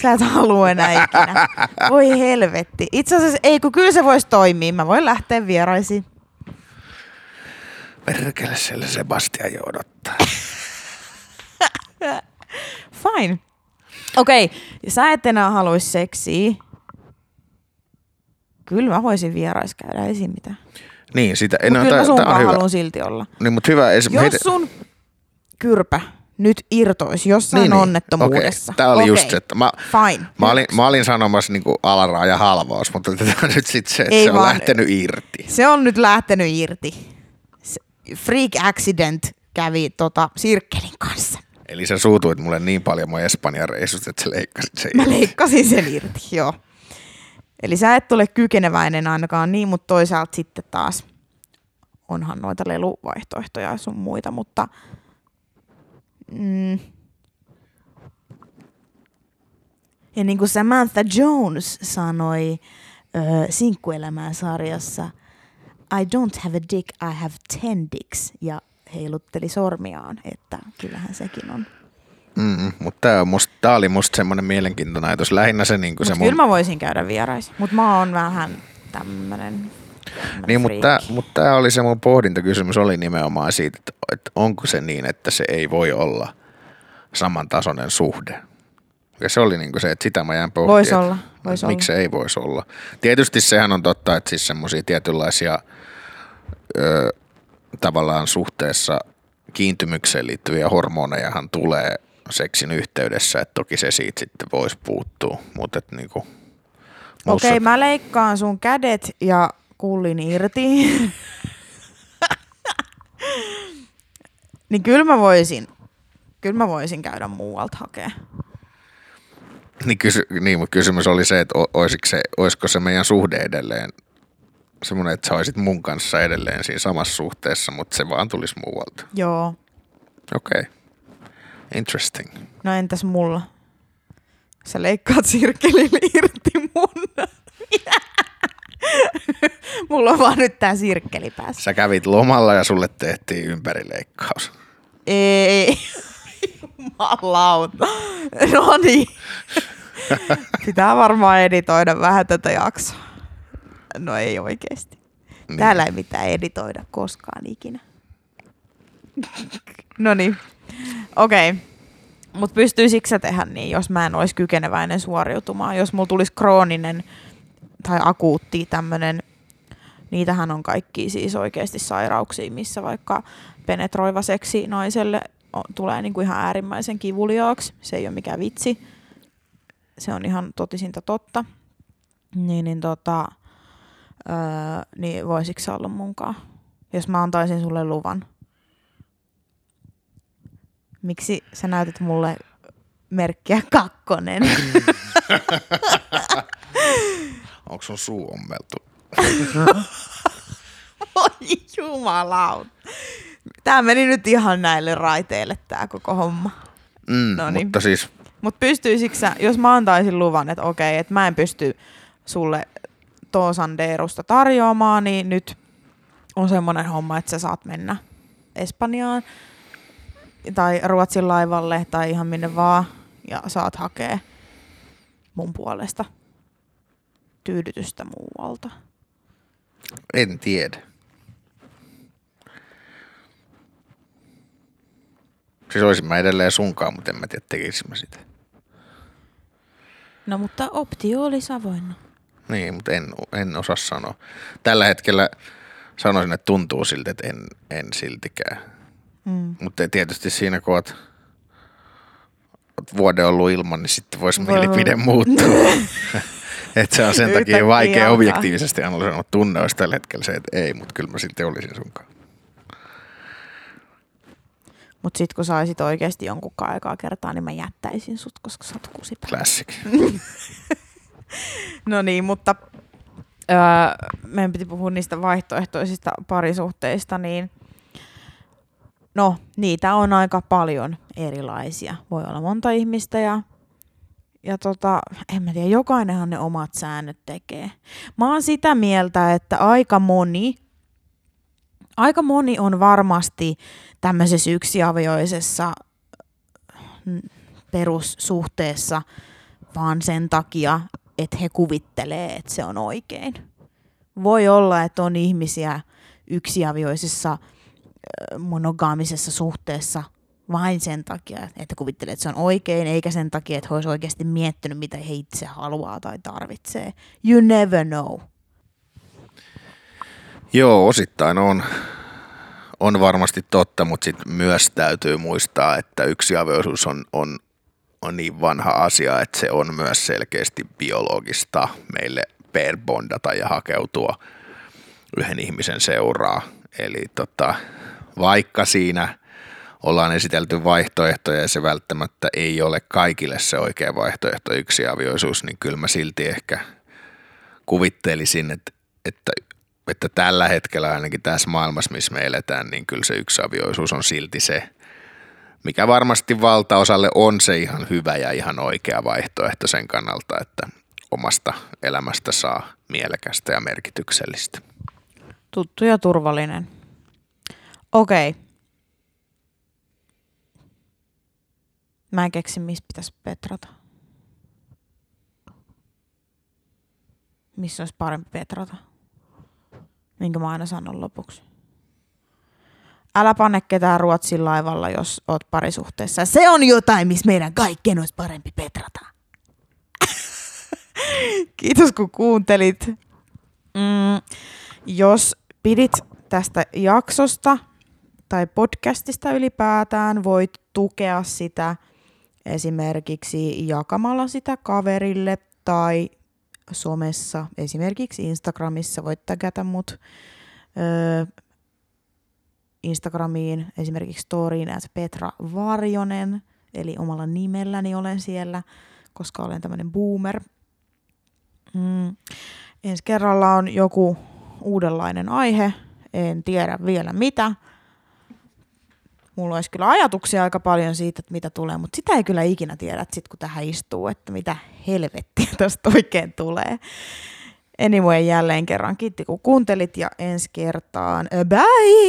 Sä et halua enää ikinä. Voi helvetti. Itse asiassa ei, kun kyllä se voisi toimia. Mä voin lähteä vieraisiin. Perkele, siellä Sebastian jo odottaa. Fine. Okei, sä et enää haluaisi seksiä. Kyllä mä voisin vierais käydä esiin mitään. Niin, sitä en ole. Mutta kyllä sunkaan haluan silti olla. Niin, mutta hyvä. Jos sun kyrpä nyt irtoisi jossain onnettomuudessa. Tää oli just se, että mä olin sanomassa niinku alaraja halvaus, mutta tätä on nyt sit se, että ei se on vaan lähtenyt irti. Se on nyt lähtenyt irti. Freak accident kävi sirkkelin kanssa. Eli sä suutuit mulle niin paljon mun Espanjan reissut, että sä leikkasit sen irti. Mä leikkasin sen irti, joo. Eli sä et ole kykeneväinen ainakaan niin, mutta toisaalta sitten taas onhan noita leluvaihtoehtoja ja sun muita, mutta ja niin kuin Samantha Jones sanoi Sinkkuelämään sarjassa, I don't have a dick, I have 10 dicks, ja heilutteli sormiaan, että kyllähän sekin on. Mutta tämä oli musta semmoinen mielenkiintoinen ajatus. Lähinnä se niin kuin se mun. Kyllä mä voisin käydä vierais, mutta mä oon vähän tämmöinen. Niin, mutta tämä oli se mun pohdintakysymys, oli nimenomaan siitä, että onko se niin, että se ei voi olla samantasoinen suhde. Ja se oli niin kuin se, että sitä mä jään pohtia. Voisi olla. Miksi se ei voisi olla. Tietysti sehän on totta, että siis semmoisia tietynlaisia tavallaan suhteessa kiintymykseen liittyviä hormonejahan tulee seksin yhteydessä, että toki se siitä sitten voisi puuttua. Niinku Okei, mä leikkaan sun kädet ja kullin irti. Niin kyllä mä voisin käydä muualta hakea. Niin, mutta kysymys oli se, että olisiko se meidän suhde edelleen semmoinen, että sä olisit mun kanssa edelleen siinä samassa suhteessa, mutta se vaan tulisi muualta. Joo. Okei. Interesting. No entäs mulla? Sä leikkaat sirkkelillä irti mun. Mulla on vaan nyt tää sirkkeli päässä. Sä kävit lomalla ja sulle tehtiin ympärileikkaus. Ei. Jumalauta. No niin. Pitää varmaan editoida vähän tätä jaksoa. No ei oikeesti. Niin. Täällä ei mitään editoida koskaan ikinä. No niin. Okei. Okay. Mut pystyisikö sä tehdä niin, jos mä en olisi kykeneväinen suoriutumaan? Jos mulla tulisi krooninen tai akuutti tämmönen, niitähän on kaikki siis oikeesti sairauksia, missä vaikka penetroiva seksi naiselle tulee niinku ihan äärimmäisen kivuliaaksi. Se ei ole mikään vitsi. Se on ihan totisinta totta. Niin voisitko sä olla munkaan, jos mä antaisin sulle luvan? Miksi sä näytät mulle merkkiä 2? Onko sun suu ommeltu? Voi jumalaut. Tää meni nyt ihan näille raiteille tää koko homma. Noniin. Mutta siis... Mut pystyisikö sä, jos mä antaisin luvan, että okei, että mä en pysty sulle toosandeerusta tarjoamaan, niin nyt on semmonen homma, että sä saat mennä Espanjaan tai Ruotsin laivalle tai ihan minne vaan ja saat hakea mun puolesta tyydytystä muualta. En tiedä. Siis olisin mä edelleen sunkaan, mutta en mä tiedä tekisin mä sitä. No mutta optio olisi avoinna. Niin, mutta en osaa sanoa. Tällä hetkellä sanoisin, että tuntuu siltä, että en siltikään. Mutta tietysti siinä, kun oot vuoden ollut ilman, niin sitten voisi mielipide muuttua. Että se on sen takia vaikea alkaa objektiivisesti analysoida tunne olisi tällä hetkellä se, että ei, mutta kyllä mä silti olisin sunkaan. Mutta sitten kun saisit oikeasti jonkun aikaa kertaa, niin mä jättäisin sut, koska sä oot kusipää. Classic. No niin, mutta meidän piti puhua niistä vaihtoehtoisista parisuhteista, niin no, niitä on aika paljon erilaisia. Voi olla monta ihmistä ja en mä tiedä, jokainenhan ne omat säännöt tekee. Mä oon sitä mieltä, että aika moni on varmasti tämmöisessä yksiavioisessa perussuhteessa vaan sen takia, että he kuvittelee, että se on oikein. Voi olla, että on ihmisiä yksiavioisessa monogaamisessa suhteessa vain sen takia, että kuvittelee, että se on oikein, eikä sen takia, että he olisi oikeasti miettinyt, mitä he itse haluaa tai tarvitsee. You never know. Joo, osittain on varmasti totta, mutta sit myös täytyy muistaa, että yksiavioisuus on niin vanha asia, että se on myös selkeästi biologista meille perbondata ja hakeutua yhden ihmisen seuraa. Eli vaikka siinä ollaan esitelty vaihtoehtoja ja se välttämättä ei ole kaikille se oikea vaihtoehto yksiavioisuus, niin kyllä mä silti ehkä kuvittelisin, että tällä hetkellä ainakin tässä maailmassa, missä me eletään, niin kyllä se yksiavioisuus on silti se, mikä varmasti valtaosalle on se ihan hyvä ja ihan oikea vaihtoehto sen kannalta, että omasta elämästä saa mielekästä ja merkityksellistä. Tuttu ja turvallinen. Okei. Mä en keksi, missä pitäisi petrata. Missä olisi parempi petrata? Minkä mä aina sanon lopuksi. Älä panne ketään Ruotsin laivalla, jos oot parisuhteessa. Se on jotain, missä meidän kaikkien olisi parempi petrata. Kiitos, kun kuuntelit. Jos pidit tästä jaksosta tai podcastista ylipäätään, voit tukea sitä esimerkiksi jakamalla sitä kaverille tai somessa, esimerkiksi Instagramissa voit tägätä mut Instagramiin, esimerkiksi storyin Petra Varjonen, eli omalla nimelläni olen siellä, koska olen tämmönen boomer. Ensi kerralla on joku uudenlainen aihe, en tiedä vielä mitä, mulla olisi kyllä ajatuksia aika paljon siitä, että mitä tulee, mutta sitä ei kyllä ikinä tiedä, että sit kun tähän istuu, että mitä helvettiä tästä oikein tulee. Anyway, jälleen kerran kiitti kun kuuntelit ja ensi kertaan. Bye!